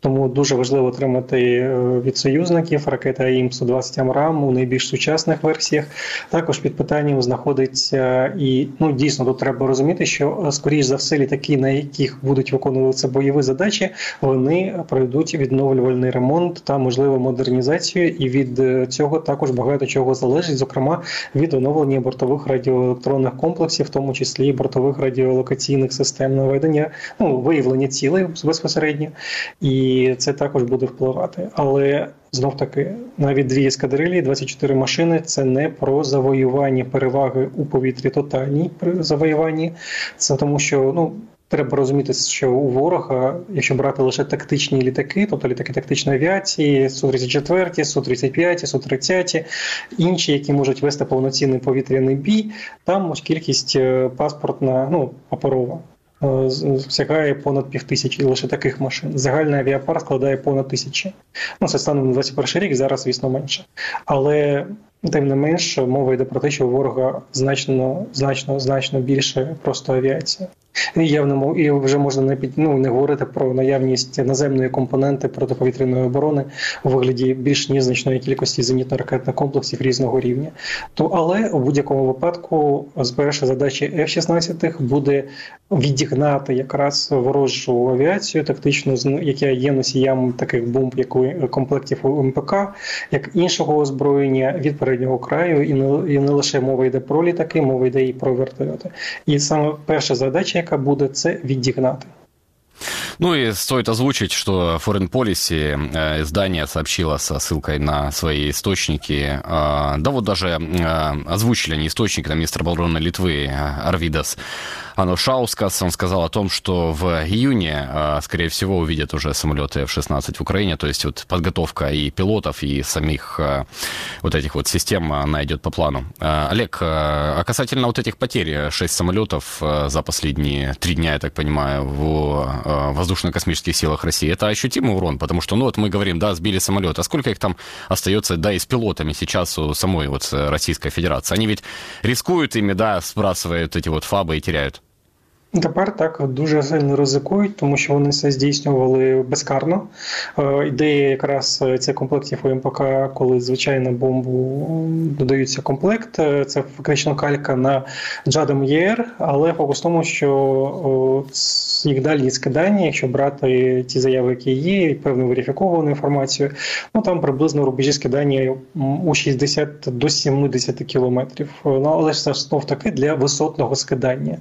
Тому дуже важливо отримати від союзників ракети А І М сто двадцять АМРААМ у найбільш сучасних версіях. Також під питанням знаходиться і, ну, дійсно, тут треба розуміти, що, скоріш за все, літаки, на яких будуть виконуватися бойові задачі, вони пройдуть відновлювальний ремонт та, можливо, модернізацію, і від цього також багато чого залежить, зокрема, від оновлення бортових радіоелектронних комплексів, в тому числі бортових радіолокаційних систем наведення, ну, виявлення цілей безпосередньо, і це також буде впливати. Але знов таки, навіть дві ескадрилі, двадцять чотири машини – це не про завоювання переваги у повітрі, тотальній завоюванні. Це тому, що, ну, треба розуміти, що у ворога, якщо брати лише тактичні літаки, тобто літаки тактичної авіації, Су тридцять чотири, Су тридцять п'ять, Су тридцять, інші, які можуть вести повноцінний повітряний бій, там кількість паспортна, ну, паперова, сягає понад пів тисячі лише таких машин. Загальний авіапарк складає понад тисячі. Ну, це станом на двадцять перший рік, зараз, звісно, менше. Але, тим не менш, мова йде про те, що у ворога значно, значно, значно більше просто авіації. І, явно, і вже можна не, під, ну, не говорити про наявність наземної компоненти протиповітряної оборони у вигляді більш незначної кількості зенітно-ракетних комплексів різного рівня. То, але у будь-якому випадку перша задача Ф шістнадцять буде відігнати якраз ворожу авіацію тактичну, яка є носіям таких бомб, як у комплектів МПК, як іншого озброєння від переднього краю. І не, і не лише мова йде про літаки, мова йде і про вертольоти. І саме перша задача, яка буде, це відігнати. Ну и стоит озвучить, что Foreign Policy издание сообщило со ссылкой на свои источники, да вот даже озвучили они источник, там министр обороны Литвы Арвидас Анушаускас, он сказал о том, что в июне, скорее всего, увидят уже самолеты Ф шістнадцять в Украине, то есть вот подготовка и пилотов, и самих вот этих вот систем, она идет по плану. Олег, а касательно вот этих потерь, шесть самолетов за последние три дня, я так понимаю, в воздушном воздушно-космических силах России. Это ощутимый урон, потому что, ну вот мы говорим, да, сбили самолет, а сколько их там остается, да, и с пилотами сейчас у самой вот Российской Федерации? Они ведь рискуют ими, да, сбрасывают эти вот фабы и теряют. Тепер так дуже сильно ризикують, тому що вони це здійснювали безкарно. Ідея якраз цих комплектів МПК, коли звичайно бомбу додаються комплект, це фактично калька на Джадом Є Р, але фокус в тому, що їх дальність скидання, якщо брати ті заяви, які є, і певну верифіковану інформацію, ну там приблизно рубежі скидання у шістдесят до сімдесяти кілометрів. Але ж це знов таки для висотного скидання.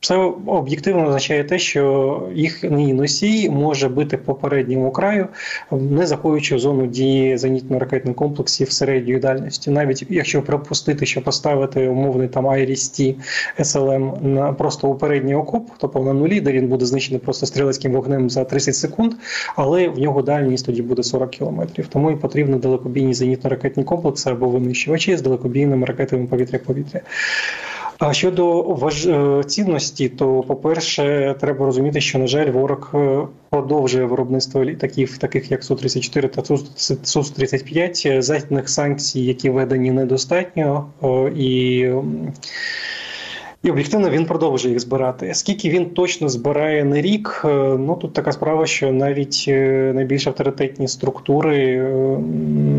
Це об'єктивно означає те, що їхній носій може бити по передньому краю, не заходячи в зону дії зенітно-ракетних комплексів середньої дальності. Навіть якщо припустити, що поставити умовний там Ай Р Іс Ті С Л М на просто у передній окоп, тобто на нулі, де він буде знищений просто стрілецьким вогнем за тридцять секунд, але в нього дальність тоді буде сорок кілометрів. Тому і потрібні далекобійні зенітно-ракетні комплекси або винищувачі з далекобійними ракетами повітря-повітря. А щодо важ... цінності, то, по-перше, треба розуміти, що, на жаль, ворог продовжує виробництво літаків, таких як Су тридцять чотири та Су тридцять п'ять. Західних санкцій, які введені, недостатньо, і... І об'єктивно він продовжує їх збирати. Скільки він точно збирає на рік, ну тут така справа, що навіть найбільш авторитетні структури,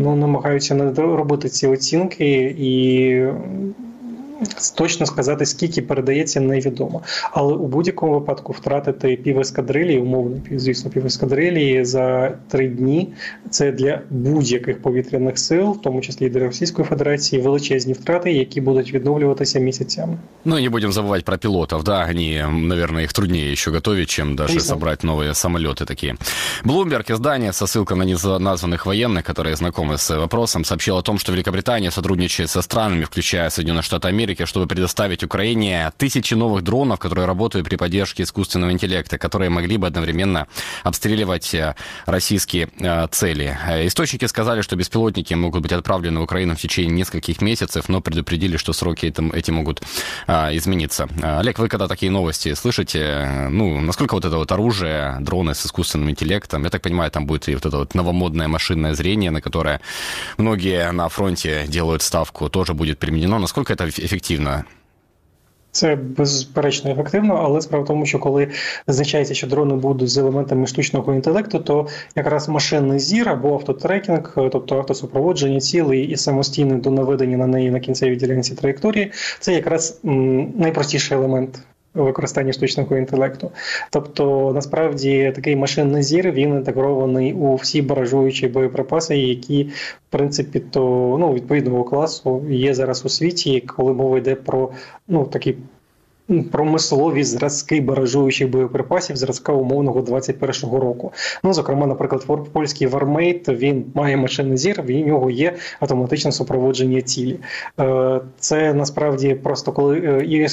ну, намагаються не робити ці оцінки і Точно сказати, скільки передається, невідомо. Але у будь-якому випадку втратити пів ескадрилії, умовно, звісно, пів ескадрилії за три дні – це для будь-яких повітряних сил, в тому числі і для Російської Федерації, величезні втрати, які будуть відновлюватися місяцями. Ну і не будемо забувати про пілотів, да? Вони, мабуть, їх трудніше ще готувати, чим навіть зібрати нові самоліти такі. Bloomberg, издание со ссылкой на неназванных военных, которые знакомы с вопросом, сообщило о том, что Великобритания сотрудничает со странами, включая Соединенные Штаты Америки, чтобы предоставить Украине тысячи новых дронов, которые работают при поддержке искусственного интеллекта, которые могли бы одновременно обстреливать российские цели. Источники сказали, что беспилотники могут быть отправлены в Украину в течение нескольких месяцев, но предупредили, что сроки эти могут измениться. Олег, вы когда такие новости слышите, ну, насколько вот это вот оружие, дроны с искусственным интеллектом, я так понимаю, там будет и вот это вот новомодное машинное зрение, на которое многие на фронте делают ставку, тоже будет применено. Насколько это эффективно? Це безперечно ефективно, але справа в тому, що коли зазначається, що дрони будуть з елементами штучного інтелекту, то якраз машинний зір або автотрекінг, тобто автосупроводження цілей і самостійне донаведення на неї на кінцевій ділянці траєкторії, це якраз м, найпростіший елемент використання штучного інтелекту. Тобто, насправді, такий машинний зір, він інтегрований у всі баражуючі боєприпаси, які, в принципі, то, ну, відповідного класу є зараз у світі, коли мова йде про, ну, такі промислові зразки баражуючих боєприпасів зразка умовного двадцять першого року. Ну, зокрема, наприклад, польський Вармейт, він має машинний зір, в нього є автоматичне супроводження цілі. Це, насправді, просто коли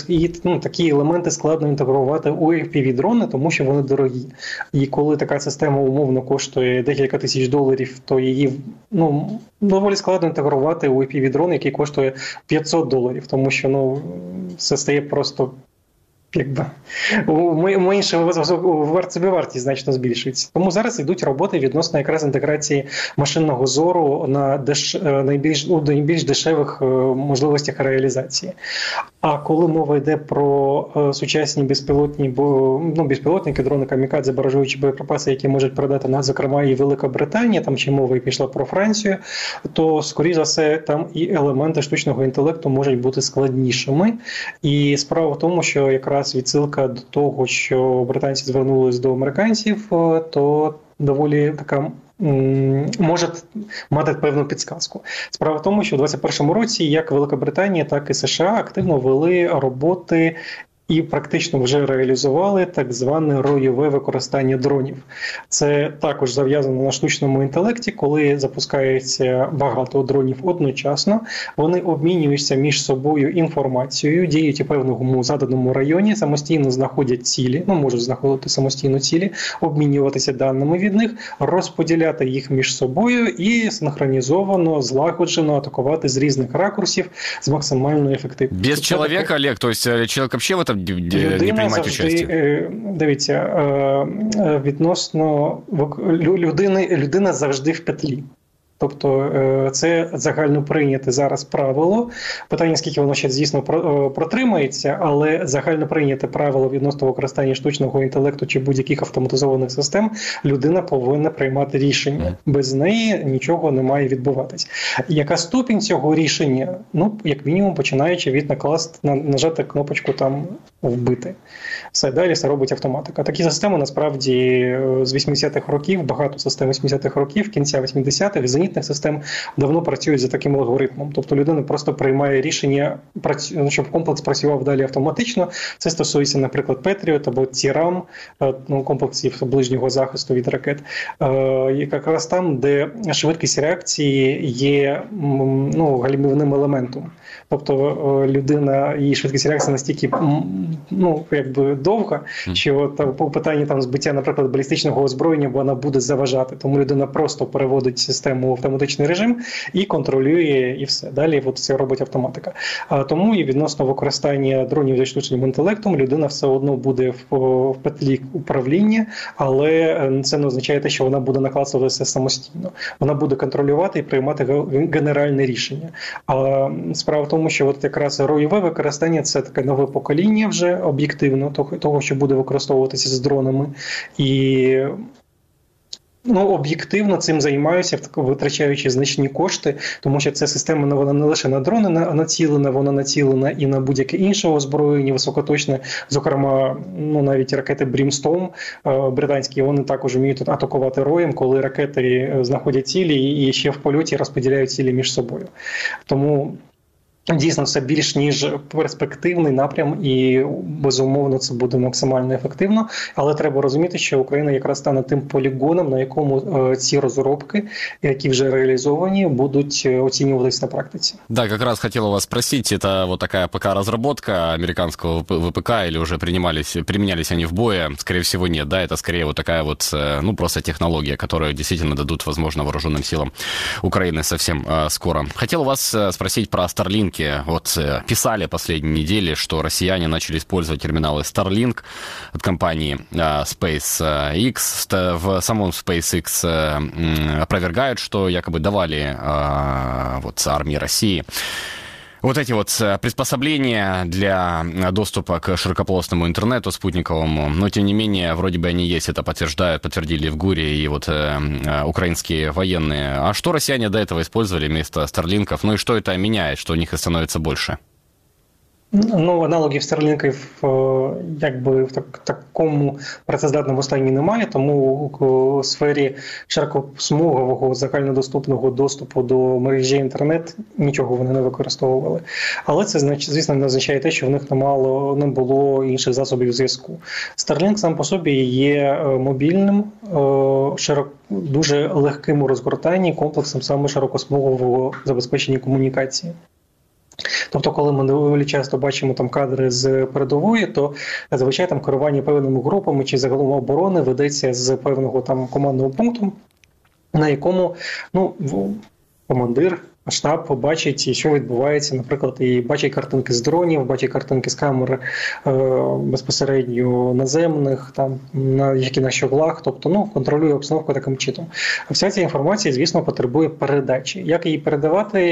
і, ну, такі елементи складно інтегрувати у еф пі ві-дрони, тому що вони дорогі. І коли така система умовно коштує декілька тисяч доларів, то її, ну, доволі складно інтегрувати у еф пі ві-дрон, який коштує п'ятсот доларів, тому що, ну, все стає просто якби менше, собівартість значно збільшується. Тому зараз йдуть роботи відносно якраз інтеграції машинного зору на деш... найбільш у найбільш дешевих можливостях реалізації. А коли мова йде про сучасні безпілотні, ну, безпілотники, дрони камікадзе, баражуючі боєприпаси, які можуть передати нас, зокрема, і Велика Британія, там чи мова і пішла про Францію, то скоріш за все там і елементи штучного інтелекту можуть бути складнішими. І справа в тому, що якраз відсилка до того, що британці звернулись до американців, то доволі така може мати певну підсказку. Справа в тому, що у двадцять першому році як Велика Британія, так і США активно вели роботи і практично вже реалізували так зване ройове використання дронів. Це також зав'язано на штучному інтелекті, коли запускається багато дронів одночасно, вони обмінюються між собою інформацією, діють у певному заданому районі, самостійно знаходять цілі, ну, можуть знаходити самостійно цілі, обмінюватися даними від них, розподіляти їх між собою і синхронізовано, злагоджено атакувати з різних ракурсів з максимальною ефективністю. Без чоловіка, Олег, тобто чоловік взагалі в этом людина завжди, дивіться, відносно людини, людина завжди в петлі. Тобто це загально прийняте зараз правило. Питання, скільки воно ще, звісно, протримається, але загально прийняте правило відносно використання штучного інтелекту чи будь-яких автоматизованих систем, людина повинна приймати рішення. Без неї нічого не має відбуватись. Яка ступінь цього рішення? Ну, як мінімум, починаючи від накласти, нажати кнопочку там «вбити». Все, далі все робить автоматика. Такі системи, насправді, з вісімдесятих років, багато систем вісімдесятих років, кінця вісімдесятих, зенітних систем давно працюють за таким алгоритмом. Тобто людина просто приймає рішення, щоб комплекс працював далі автоматично. Це стосується, наприклад, Петріот або Цірам, ну, комплексів ближнього захисту від ракет. І якраз там, де швидкість реакції є, ну, гальмівним елементом. Тобто людина, її швидкість реакції настільки, ну, якби довга, що там, по питанні там, збиття, наприклад, балістичного озброєння, вона буде заважати. Тому людина просто переводить систему в автоматичний режим і контролює, і все. Далі от, це робить автоматика. А, тому і відносно використання дронів зі штучним інтелектом людина все одно буде в, в петлі управління, але це не означає те, що вона буде накладатися самостійно. Вона буде контролювати і приймати генеральне рішення. А справа в тому, що от якраз ройове використання – це таке нове покоління вже об'єктивно того, того, що буде використовуватися з дронами. І Ну, об'єктивно цим займаюся, витрачаючи значні кошти, тому що ця система, вона не лише на дрони націлена, вона націлена і на будь-яке інше озброєння високоточне, зокрема, ну, навіть ракети Brimstone британські, вони також вміють атакувати роєм, коли ракети знаходять цілі і ще в польоті розподіляють цілі між собою. Тому дійсно, це більш ніж перспективний напрям і, безумовно, це буде максимально ефективно. Але треба розуміти, що Україна якраз стане тим полігоном, на якому ці розробки, які вже реалізовані, будуть оцінюватися на практиці. Да, как раз хотел вас спросить, это вот такая пока разработка американского ВПК или уже принимались, применялись они в бою? Скорее всего, нет, да, это скорее вот такая вот, ну, просто технология, которую действительно дадут, возможно, вооруженным силам Украины совсем скоро. Хотел вас спросить про Starlink. Вот писали последние недели, что россияне начали использовать терминалы Starlink от компании SpaceX. В самом SpaceX опровергают, что якобы давали вот армии России вот эти вот приспособления для доступа к широкополосному интернету спутниковому, но тем не менее, вроде бы они есть, это подтверждают, подтвердили в ГУРе и вот э, украинские военные. А что россияне до этого использовали вместо Старлинков? Ну и что это меняет, что у них их становится больше? Ну, аналогів Starlink якби в так, такому працездатному стані немає, тому у сфері широкосмугового загальнодоступного доступу до мережі інтернет нічого вони не використовували. Але це, звісно, не означає те, що в них немало, не було інших засобів зв'язку. Starlink сам по собі є мобільним, широко, дуже легким у розгортанні комплексом саме широкосмугового забезпечення комунікації. Тобто, коли ми доволі часто бачимо там кадри з передової, то зазвичай там керування певними групами чи загалом оборони ведеться з певного там командного пункту, на якому, ну, командир, штаб бачить, що відбувається, наприклад, і бачить картинки з дронів, бачить картинки з камер е- безпосередньо наземних, там, на, які на щоглах, тобто, ну, контролює обстановку таким чином. Вся ця інформація, звісно, потребує передачі. Як її передавати,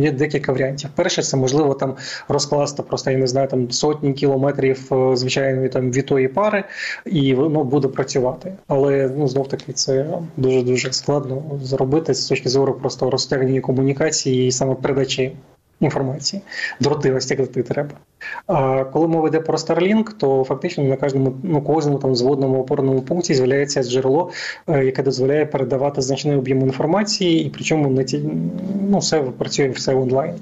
є декілька варіантів. Перше, це можливо там розкласти просто, я не знаю, там сотні кілометрів звичайної там від тої пари, і воно буде працювати. Але, ну, знов таки, це дуже-дуже складно зробити з точки зору просто розтягнення комунікації і саме передачі інформації. Дроти розтягнути треба. А коли мова йде про Starlink, то фактично на кожному, ну, кожному там зводному опорному пункті з'являється джерело, яке дозволяє передавати значний об'єм інформації, і причому не ті, ну, все працює все онлайн.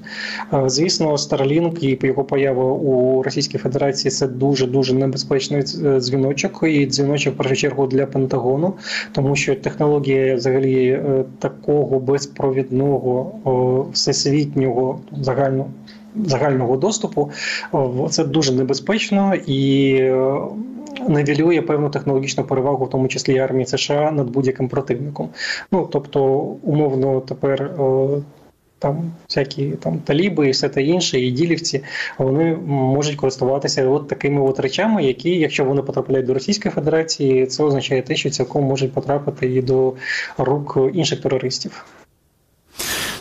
Звісно, Starlink і його поява у Російській Федерації – це дуже-дуже небезпечний дзвіночок, і дзвіночок, в першу чергу, для Пентагону, тому що технологія взагалі такого безпровідного, всесвітнього, загального, загального доступу, це дуже небезпечно і нівелює певну технологічну перевагу, в тому числі армії США, над будь-яким противником. Ну, тобто, умовно, тепер там всякі там таліби і все те інше, і ділівці, вони можуть користуватися от такими от речами, які, якщо вони потрапляють до Російської Федерації, це означає те, що цілком можуть потрапити і до рук інших терористів.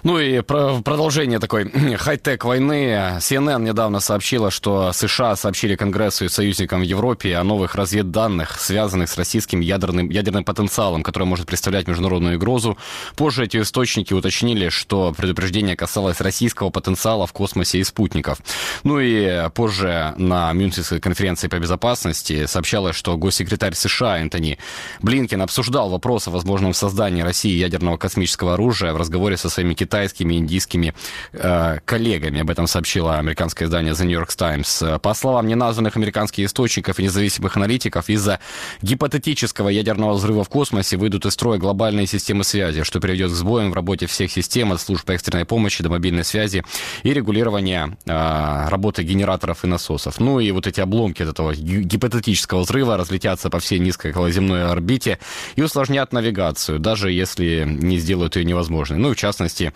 Ну и продолжение такой хай-тек войны. Си Эн Эн недавно сообщила, что США сообщили Конгрессу и союзникам в Европе о новых разведданных, связанных с российским ядерным, ядерным потенциалом, который может представлять международную угрозу. Позже эти источники уточнили, что предупреждение касалось российского потенциала в космосе и спутников. Ну и позже на Мюнхенской конференции по безопасности сообщалось, что госсекретарь США Энтони Блинкен обсуждал вопрос о возможном создании России ядерного космического оружия в разговоре со своими китайцами, китайскими и индийскими э, коллегами. Об этом сообщило американское издание The New York Times. По словам неназванных американских источников и независимых аналитиков, из-за гипотетического ядерного взрыва в космосе выйдут из строя глобальные системы связи, что приведет к сбоям в работе всех систем, от служб экстренной помощи до мобильной связи и регулирования э, работы генераторов и насосов. Ну и вот эти обломки от этого гипотетического взрыва разлетятся по всей низкой околоземной орбите и усложнят навигацию, даже если не сделают ее невозможной. Ну и в частности,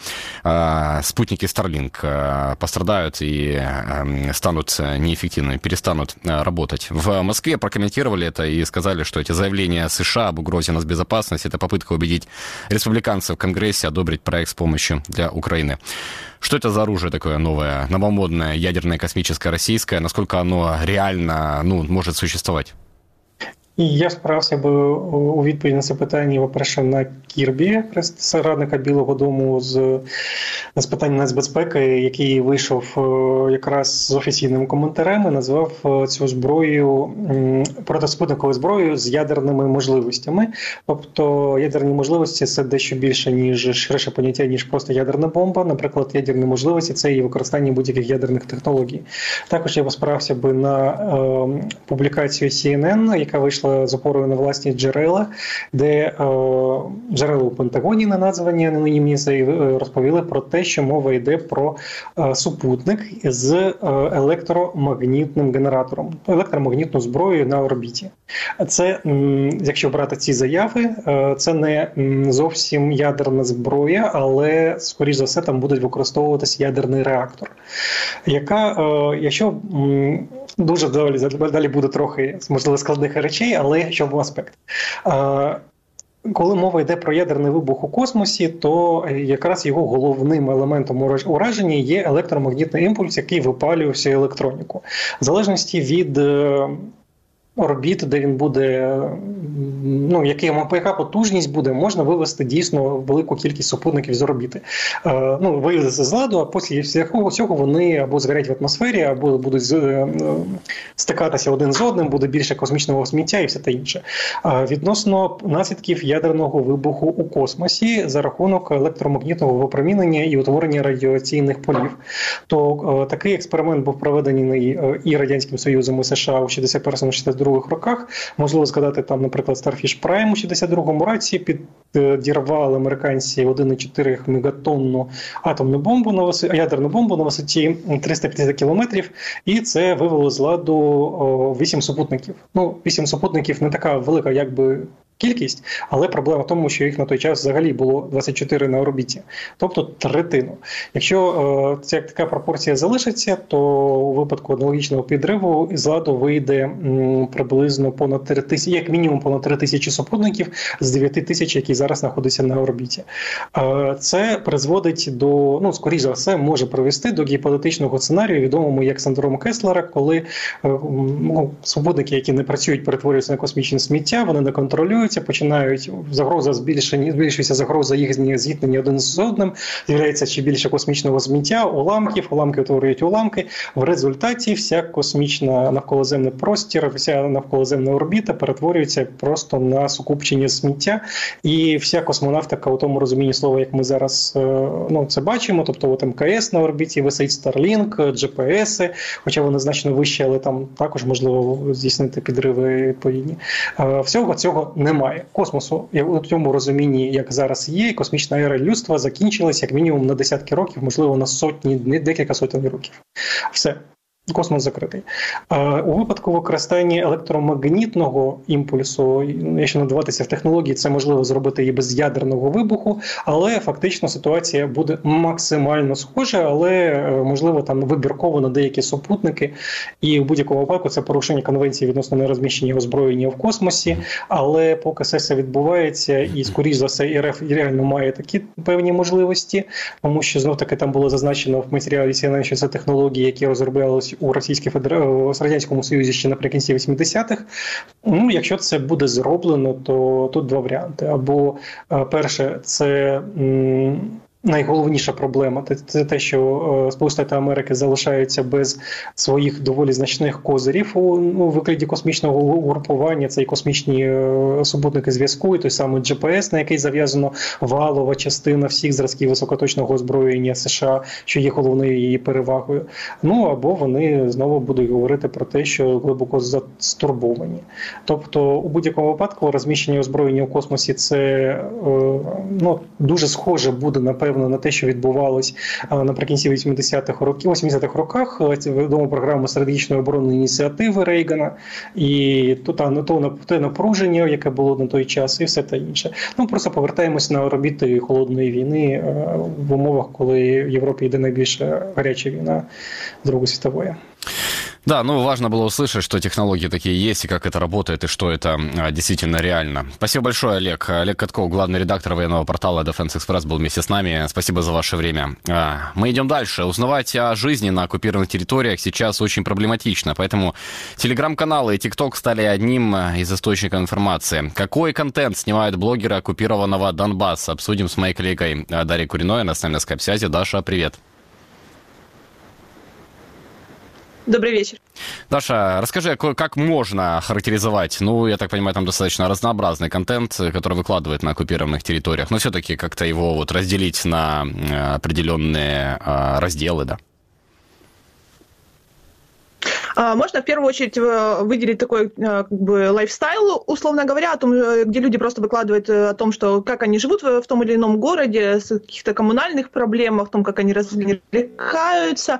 спутники Starlink пострадают и станут неэффективными, перестанут работать. В Москве прокомментировали это и сказали, что эти заявления США об угрозе нацбезопасности – это попытка убедить республиканцев в Конгрессе одобрить проект с помощью для Украины. Что это за оружие такое новое, новомодное, ядерное, космическое, российское? Насколько оно реально, ну, может существовать? І я справився би у відповідь на це питання, по-перше, на Кірбі, радника Білого Дому з, з питань нацбезпеки, який вийшов якраз з офіційним коментарем і назвав цю зброю протисупутниковою зброєю з ядерними можливостями. Тобто ядерні можливості – це дещо більше, ніж ширше поняття, ніж просто ядерна бомба. Наприклад, ядерні можливості – це і використання будь-яких ядерних технологій. Також я справився би на е, публікацію Сі Ен Ен, яка вийшла з опорою на власні джерела, де о, джерела у Пентагоні не названі анонімні, розповіли про те, що мова йде про о, супутник з о, електромагнітним генератором, електромагнітну зброю на орбіті. Це, якщо брати ці заяви, це не зовсім ядерна зброя, але, скоріш за все, там будуть використовуватися ядерний реактор, яка, о, якщо дуже далі, далі буде трохи, можливо, складних речей, але якщо був аспект. А, коли мова йде про ядерний вибух у космосі, то якраз його головним елементом ураження є електромагнітний імпульс, який випалює всю електроніку. В залежності від орбіт, де він буде, ну, яка потужність буде, можна вивести дійсно велику кількість супутників з орбіти. Е, ну, вивезти з ладу, а після всього цього вони або згорять в атмосфері, або будуть з, е, стикатися один з одним, буде більше космічного сміття і все те інше. Е, відносно наслідків ядерного вибуху у космосі за рахунок електромагнітного випромінення і утворення радіаційних полів, то е, такий експеримент був проведений і Радянським Союзом, і США у шістдесят першому шістдесят другому роках. Можливо згадати там, наприклад, Starfish Prime у шістдесят другому році підірвали американці одна ціла чотири мегатонну атомну бомбу на висоті, ядерну бомбу на висоті триста п'ятдесят кілометрів, і це вивело з ладу вісім супутників. Ну, вісім супутників не така велика, якби кількість, але проблема в тому, що їх на той час взагалі було двадцять чотири на орбіті, тобто третину. Якщо е, ця така пропорція залишиться, то у випадку аналогічного підриву із ладу вийде м, приблизно понад три тисячі, як мінімум понад три тисячі супутників з дев'ять тисяч, які зараз знаходяться на орбіті. Е, це призводить до, ну, скоріш за все, може привести до гіпотетичного сценарію, відомому як синдрому Кеслера, коли е, ну, супутники, які не працюють, перетворюються на космічне сміття, вони не контролюють, починають загроза збільшення, збільшується загроза їх зіткнення один з одним, з'являється ще більше космічного зміття, уламків, уламки утворюють уламки. В результаті вся космічна навколоземний простір, вся навколоземна орбіта перетворюється просто на сукупчення сміття, і вся космонавтика у тому розумінні слова, як ми зараз, ну, це бачимо, тобто от Ем Ка Ес на орбіті висить, Starlink, Джі Пі Ес, хоча вони значно вищі, але там також можливо здійснити підриви відповідні. Всього цього не немає. Космосу, у тому розумінні, як зараз є, космічна ера людства закінчилась як мінімум на десятки років, можливо, на сотні, декілька сотень років. Все. Космос закритий. Е, у випадку використання електромагнітного імпульсу, якщо надаватися в технології, це можливо зробити і без ядерного вибуху, але фактично ситуація буде максимально схожа, але можливо там вибірково на деякі супутники, і в будь-якому випадку це порушення конвенції відносно нерозміщення озброєння в космосі, але поки все це відбувається, і скоріш за все Ер Еф реально має такі певні можливості, тому що знов-таки там було зазначено в матеріалі Сі Ен Ен, що це технології, які розроблялись у Російській Федерації, в Радянському Союзі ще наприкінці вісімдесятих. Ну, якщо це буде зроблено, то тут два варіанти. Або перше, це м- найголовніша проблема – це те, що Сполучені Штати Америки залишаються без своїх доволі значних козирів у, у вигляді космічного угрупування. Це і космічні супутники зв'язку, і той самий Джі Пі Ес, на який зав'язано валова частина всіх зразків високоточного озброєння США, що є головною її перевагою. Ну, або вони знову будуть говорити про те, що глибоко застурбовані. Тобто, у будь-якому випадку розміщення озброєння в космосі – це, ну, дуже схоже буде, напевно, на те, що відбувалось наприкінці вісімдесятих років, вісімдесятих роках, це відома програма стратегічної оборонної ініціативи Рейгана, і то, та, то, те напруження, яке було на той час, і все те інше. Ну, просто повертаємось на орбіти холодної війни в умовах, коли в Європі йде найбільша гаряча війна Другої світової. Да, ну важно было услышать, что технологии такие есть, и как это работает, и что это а, действительно реально. Спасибо большое, Олег. Олег Катков, главный редактор военного портала Defense Express, был вместе с нами. Спасибо за ваше время. А, мы идем дальше. Узнавать о жизни на оккупированных территориях сейчас очень проблематично, поэтому телеграм-каналы и ТикТок стали одним из источников информации. Какой контент снимают блогеры оккупированного Донбасса? Обсудим с моей коллегой Дарьей Куриной. Она с нами на скайп-связи. Даша, привет. Добрый вечер. Даша, расскажи, как можно характеризовать, ну, я так понимаю, там достаточно разнообразный контент, который выкладывает на оккупированных территориях, но все-таки как-то его вот разделить на определенные разделы, да? Можно в первую очередь выделить такой как бы лайфстайл, условно говоря, о том, где люди просто выкладывают о том, что как они живут в том или ином городе, с каких-то коммунальных проблемах, о том, как они развлекаются.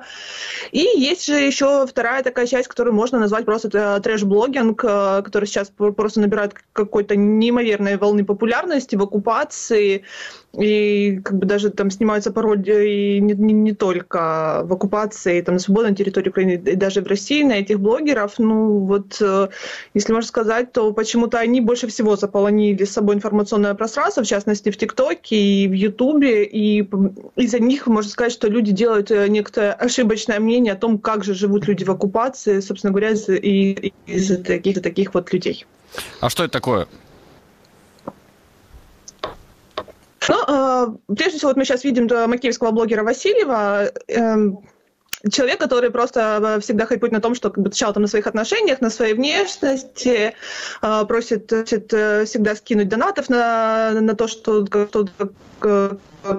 И есть же еще вторая такая часть, которую можно назвать просто трэш-блогинг, который сейчас просто набирает какой-то неимоверной волны популярности в оккупации. И как бы даже там снимаются пародии не, не, не только в оккупации, там на свободной территории Украины, даже в России, на этих блогеров. Ну вот, если можно сказать, то почему-то они больше всего заполонили с собой информационное пространство, в частности в ТикТоке и в Ютубе. И из-за них можно сказать, что люди делают некое ошибочное мнение о том, как же живут люди в оккупации, собственно говоря, из-за из таких, таких вот людей. А что это такое? Ну, прежде всего, вот мы сейчас видим макеевского блогера Васильева, человек, который просто всегда хайпует на том, что как бы, сначала там на своих отношениях, на своей внешности, просит, просит всегда скинуть донатов на, на то, что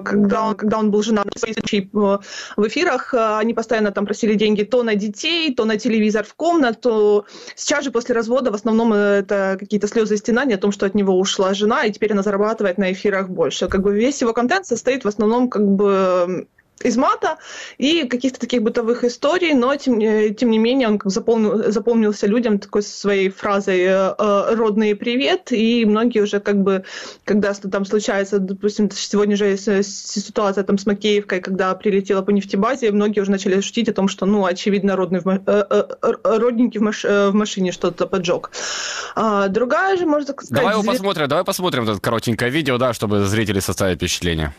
когда он, когда он был женат, в эфирах они постоянно там просили деньги то на детей, то на телевизор в комнату. Сейчас же после развода в основном это какие-то слезы и стенания о том, что от него ушла жена, и теперь она зарабатывает на эфирах больше. Как бы весь его контент состоит в основном как бы из мата и каких-то таких бытовых историй, но тем, тем не менее он как заполнил, запомнился людям такой своей фразой «родные привет», и многие уже как бы, когда там случается, допустим, сегодня же ситуация там с Макеевкой, когда прилетела по нефтебазе, многие уже начали шутить о том, что, ну, очевидно, родные в ма- родненький в, маш- в машине что-то поджег. Другая же, можно сказать... Давай его зритель... посмотрим, давай посмотрим это коротенькое видео, да, чтобы зрители составили впечатление.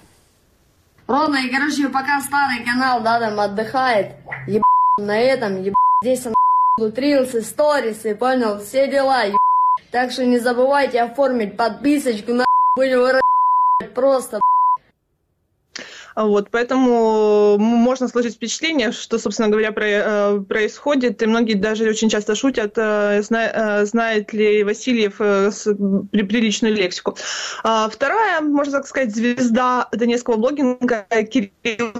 Ладно, и, короче, пока старый канал, да, там отдыхает, еб***, на этом, еб***, здесь он, еб***, рилсы, сторисы, понял, все дела, еб***. Так что не забывайте оформить подписочку, на***, будем выражать, просто, вот, поэтому можно сложить впечатление, что, собственно говоря, про, происходит, и многие даже очень часто шутят, зна, знает ли Васильев приличную лексику. Вторая, можно так сказать, звезда донецкого блогинга Кирилл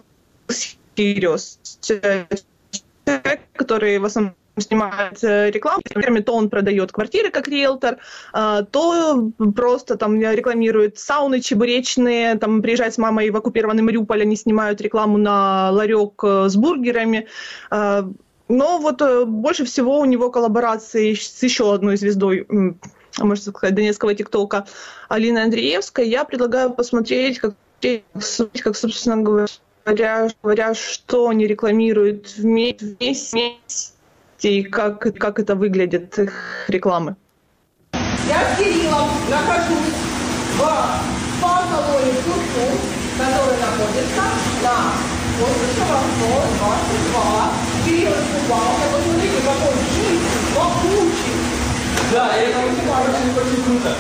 Сирёс, человек, который в основном снимает рекламу, то он продает квартиры как риэлтор, то просто там рекламирует сауны чебуречные, там приезжает с мамой в оккупированный Мариуполь, они снимают рекламу на ларек с бургерами. Но вот больше всего у него коллаборации с еще одной звездой, можно сказать, донецкого ТикТока, Алиной Андреевской. Я предлагаю посмотреть, как, как собственно говоря, говоря, что они рекламируют вместе, и как, как это выглядит, их рекламы. Я с Кириллом нахожусь в спа-салоне «Турку», который находится на Воздушного сто двадцать два. Кирилл вступал, вот смотрите, какой жизнь вокручий. Да, и это очень-очень круто.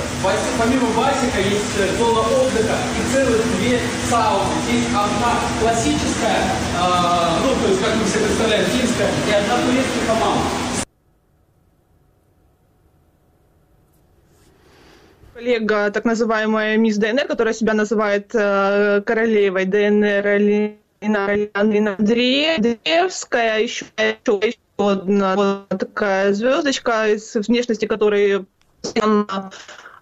Помимо басика есть зона отдыха и целых две сауны. Есть одна классическая, э, ну, то есть, как мы все представляем, финская, и одна турецкая хамам. Коллега, так называемая мисс ДНР, которая себя называет э, королевой ДНР, Алина Андреевская, еще, еще, еще одна вот такая звездочка, из внешности которой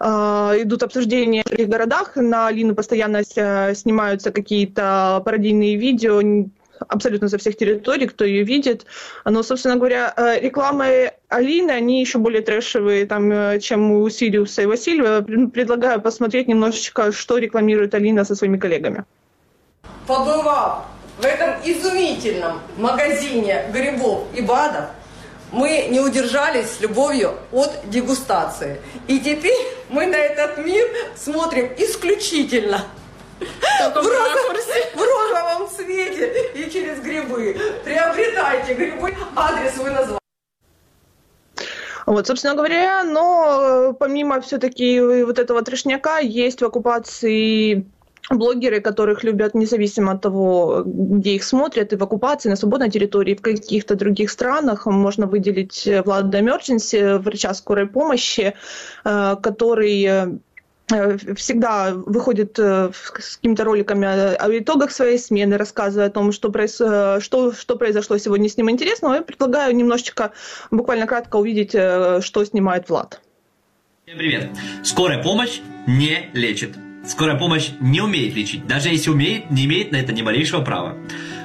идут обсуждения в других городах. На Алину постоянно снимаются какие-то пародийные видео абсолютно со всех территорий, кто ее видит. Но, собственно говоря, рекламы Алины, они еще более трэшевые, там, чем у Сириуса и Васильева. Предлагаю посмотреть немножечко, что рекламирует Алина со своими коллегами. Побывав в этом изумительном магазине грибов и БАДов, мы не удержались с любовью от дегустации. И теперь мы на этот мир смотрим исключительно в розовом, в розовом цвете и через грибы. Приобретайте грибы, адрес вы назвали. Вот, собственно говоря, но помимо все-таки вот этого трешняка есть в оккупации блогеры, которых любят независимо от того, где их смотрят, и в оккупации, на свободной территории, в каких-то других странах. Можно выделить Влада Эмердженси, врача скорой помощи, который всегда выходит с какими-то роликами о итогах своей смены, рассказывая о том, что, произ... что, что произошло сегодня с ним интересного. Я предлагаю немножечко, буквально кратко увидеть, что снимает Влад. Всем привет. Скорая помощь не лечит. Скорая помощь не умеет лечить, даже если умеет, не имеет на это ни малейшего права.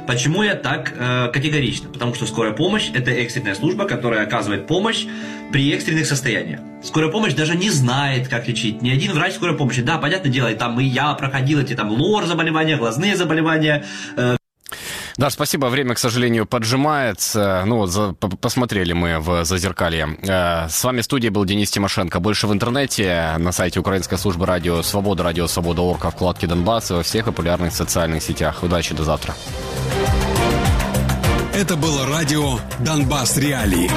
Почему я так э, категорично? Потому что скорая помощь – это экстренная служба, которая оказывает помощь при экстренных состояниях. Скорая помощь даже не знает, как лечить. Ни один врач скорой помощи, да, понятное дело, и там и я проходил эти там лор заболевания, глазные заболевания. Э... Да, спасибо. Время, к сожалению, поджимается. Ну вот, за, посмотрели мы в зазеркалье. С вами в студии был Денис Тимошенко. Больше в интернете на сайте Украинской службы радио «Свобода», радио «Свобода Орка», вкладки «Донбасс» и во всех популярных социальных сетях. Удачи, до завтра. Это было радио «Донбасс Реалии».